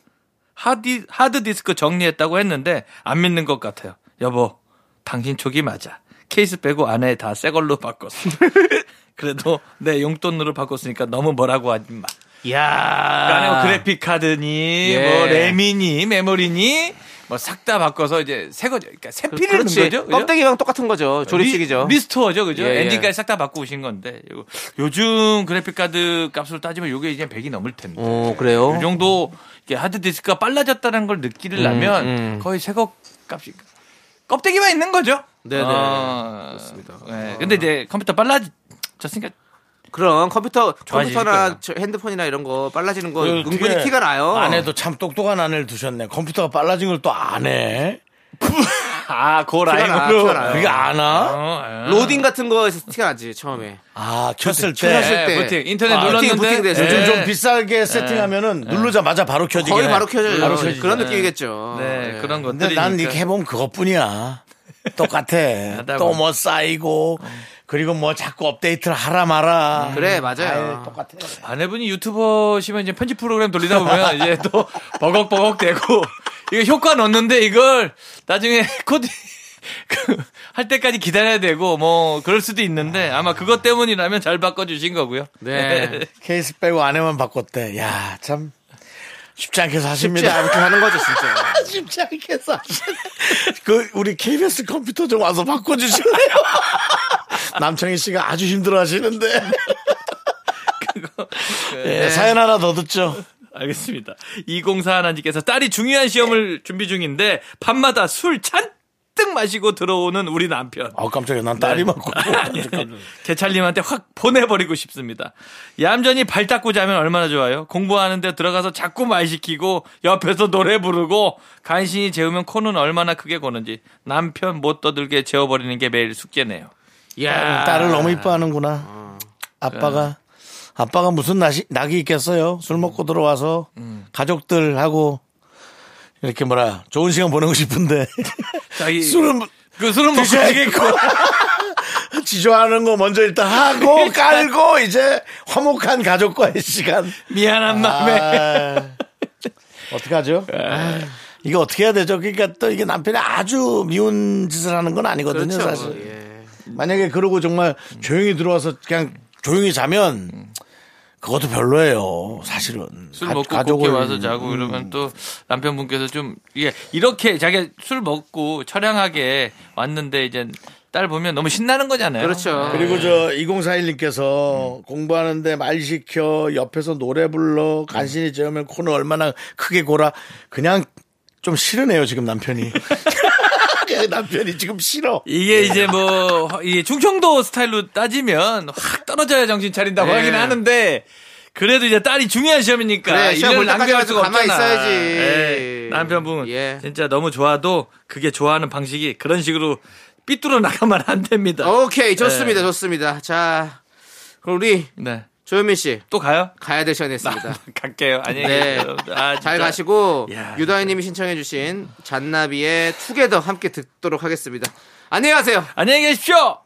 하드디스크 정리했다고 했는데 안 믿는 것 같아요. 여보, 당신 촉이 맞아. 케이스 빼고 아내 다 새 걸로 바꿨어. 그래도 내 용돈으로 바꿨으니까 너무 뭐라고 하지 마. 야, 그래픽 카드니, 예. 뭐 램이니, 메모리니, 뭐 싹 다 바꿔서 이제 새 거죠. 그러니까 새 피를 넣는 거죠. 껍데기랑 똑같은 거죠. 조립식이죠. 미스터죠, 그죠? 예, 예. 엔진까지 싹 다 바꾸신 건데 요즘 그래픽 카드 값으로 따지면 요게 이제 100이 넘을 텐데. 오, 그래요? 이 정도 하드 디스크가 빨라졌다는 걸 느끼려면 거의 새 거 값이 껍데기만 있는 거죠. 네네. 그렇습니다. 네. 근데 이제 컴퓨터 빨라졌으니까. 그럼 컴퓨터나 핸드폰이나 이런 거 빨라지는 거 은근히 티가 나요. 아내도 참 똑똑한 아내를 두셨네. 컴퓨터가 빨라진 걸 또 안 해. 그 라이브로 그게 안 와? 로딩 같은 거에서 티가 나지 처음에. 켰을 때. 부팅. 인터넷 눌렀는데. 부팅돼서. 요즘 좀 비싸게 세팅하면은 누르자마자 바로 켜지게. 거의 바로 켜져요. 그런 느낌이겠죠. 네, 그런 건데. 근데 난 이렇게 해보면 그것뿐이야. 똑같아. 또 뭐 쌓이고. 그리고 뭐 자꾸 업데이트를 하라 마라. 그래, 맞아요. 아유, 똑같아요. 아내분이 유튜버시면 이제 편집 프로그램 돌리다 보면 이제 또 버벅버벅 되고 이거 효과 넣는데 이걸 나중에 코드 할 때까지 기다려야 되고 뭐 그럴 수도 있는데 아마 그것 때문이라면 잘 바꿔주신 거고요. 네. 케이스 빼고 아내만 바꿨대. 야, 참. 쉽지 않게 사십니다. 쉽지 않게 하는 거죠, 진짜. 쉽지 않게 사십니다. 우리 KBS 컴퓨터 좀 와서 바꿔주실래요? 남창희 씨가 아주 힘들어 하시는데. 네, 사연 하나 더 듣죠. 알겠습니다. 2041님께서 딸이 중요한 시험을 준비 중인데 밤마다 술 잔뜩 마시고 들어오는 우리 남편. 깜짝이야. 난 딸이 맞고. 개찰님한테 확 보내버리고 싶습니다. 얌전히 발 닦고 자면 얼마나 좋아요. 공부하는데 들어가서 자꾸 말 시키고 옆에서 노래 부르고 간신히 재우면 코는 얼마나 크게 고는지 남편 못 떠들게 재워버리는 게 매일 숙제네요. 야, 딸을 너무 이뻐하는구나. 아빠가 무슨 낙이 있겠어요. 술 먹고 들어와서 가족들하고 이렇게 좋은 시간 보내고 싶은데 자기 술은 드셔야겠고 지조하는 거 먼저 일단 하고 깔고 이제 화목한 가족과의 시간. 미안한 마음에 어떡하죠? 이거 어떻게 해야 되죠? 그러니까 또 이게 남편이 아주 미운 짓을 하는 건 아니거든요. 그렇죠. 사실 만약에 그러고 정말 조용히 들어와서 그냥 조용히 자면 그것도 별로예요, 사실은. 술 먹고 가족이 와서 자고 이러면 또 남편분께서 좀 이게 이렇게 자기 술 먹고 처량하게 왔는데 이제 딸 보면 너무 신나는 거잖아요. 그렇죠. 그리고 저 2041님께서 공부하는데 말 시켜, 옆에서 노래 불러, 간신히 재우면 코는 얼마나 크게 골아. 그냥 좀 싫으네요 지금 남편이. 남편이 지금 싫어. 이게 이제 뭐 이 충청도 스타일로 따지면 확 떨어져야 정신 차린다고 네. 하긴 하는데 그래도 이제 딸이 중요한 시험이니까 그래, 시험을 남겨갈 수가 없잖아. 있어야지. 네, 남편분 예. 진짜 너무 좋아도 그게 좋아하는 방식이 그런 식으로 삐뚤어 나가면 안 됩니다. 오케이 좋습니다. 네. 좋습니다. 자 그럼 우리 네. 조현민 씨 또 가요? 가야 될 시간이었습니다. 갈게요. 안녕히 계세요. 네. 아, 잘 가시고 유다희님이 신청해 주신 잔나비의 투게더 함께 듣도록 하겠습니다. 안녕히 가세요. 안녕히 계십시오.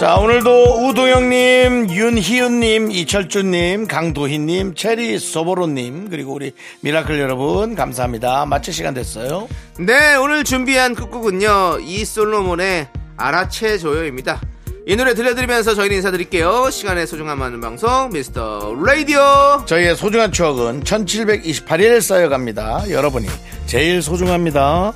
자 오늘도 우동영님, 윤희은님, 이철준님, 강도희님, 체리 소보로님 그리고 우리 미라클 여러분 감사합니다. 마칠 시간 됐어요. 네 오늘 준비한 끝곡은요 이솔로몬의 아라체조요입니다. 이 노래 들려드리면서 저희는 인사드릴게요. 시간의 소중함 많은 방송 미스터 라디오. 저희의 소중한 추억은 1728일 쌓여갑니다. 여러분이 제일 소중합니다.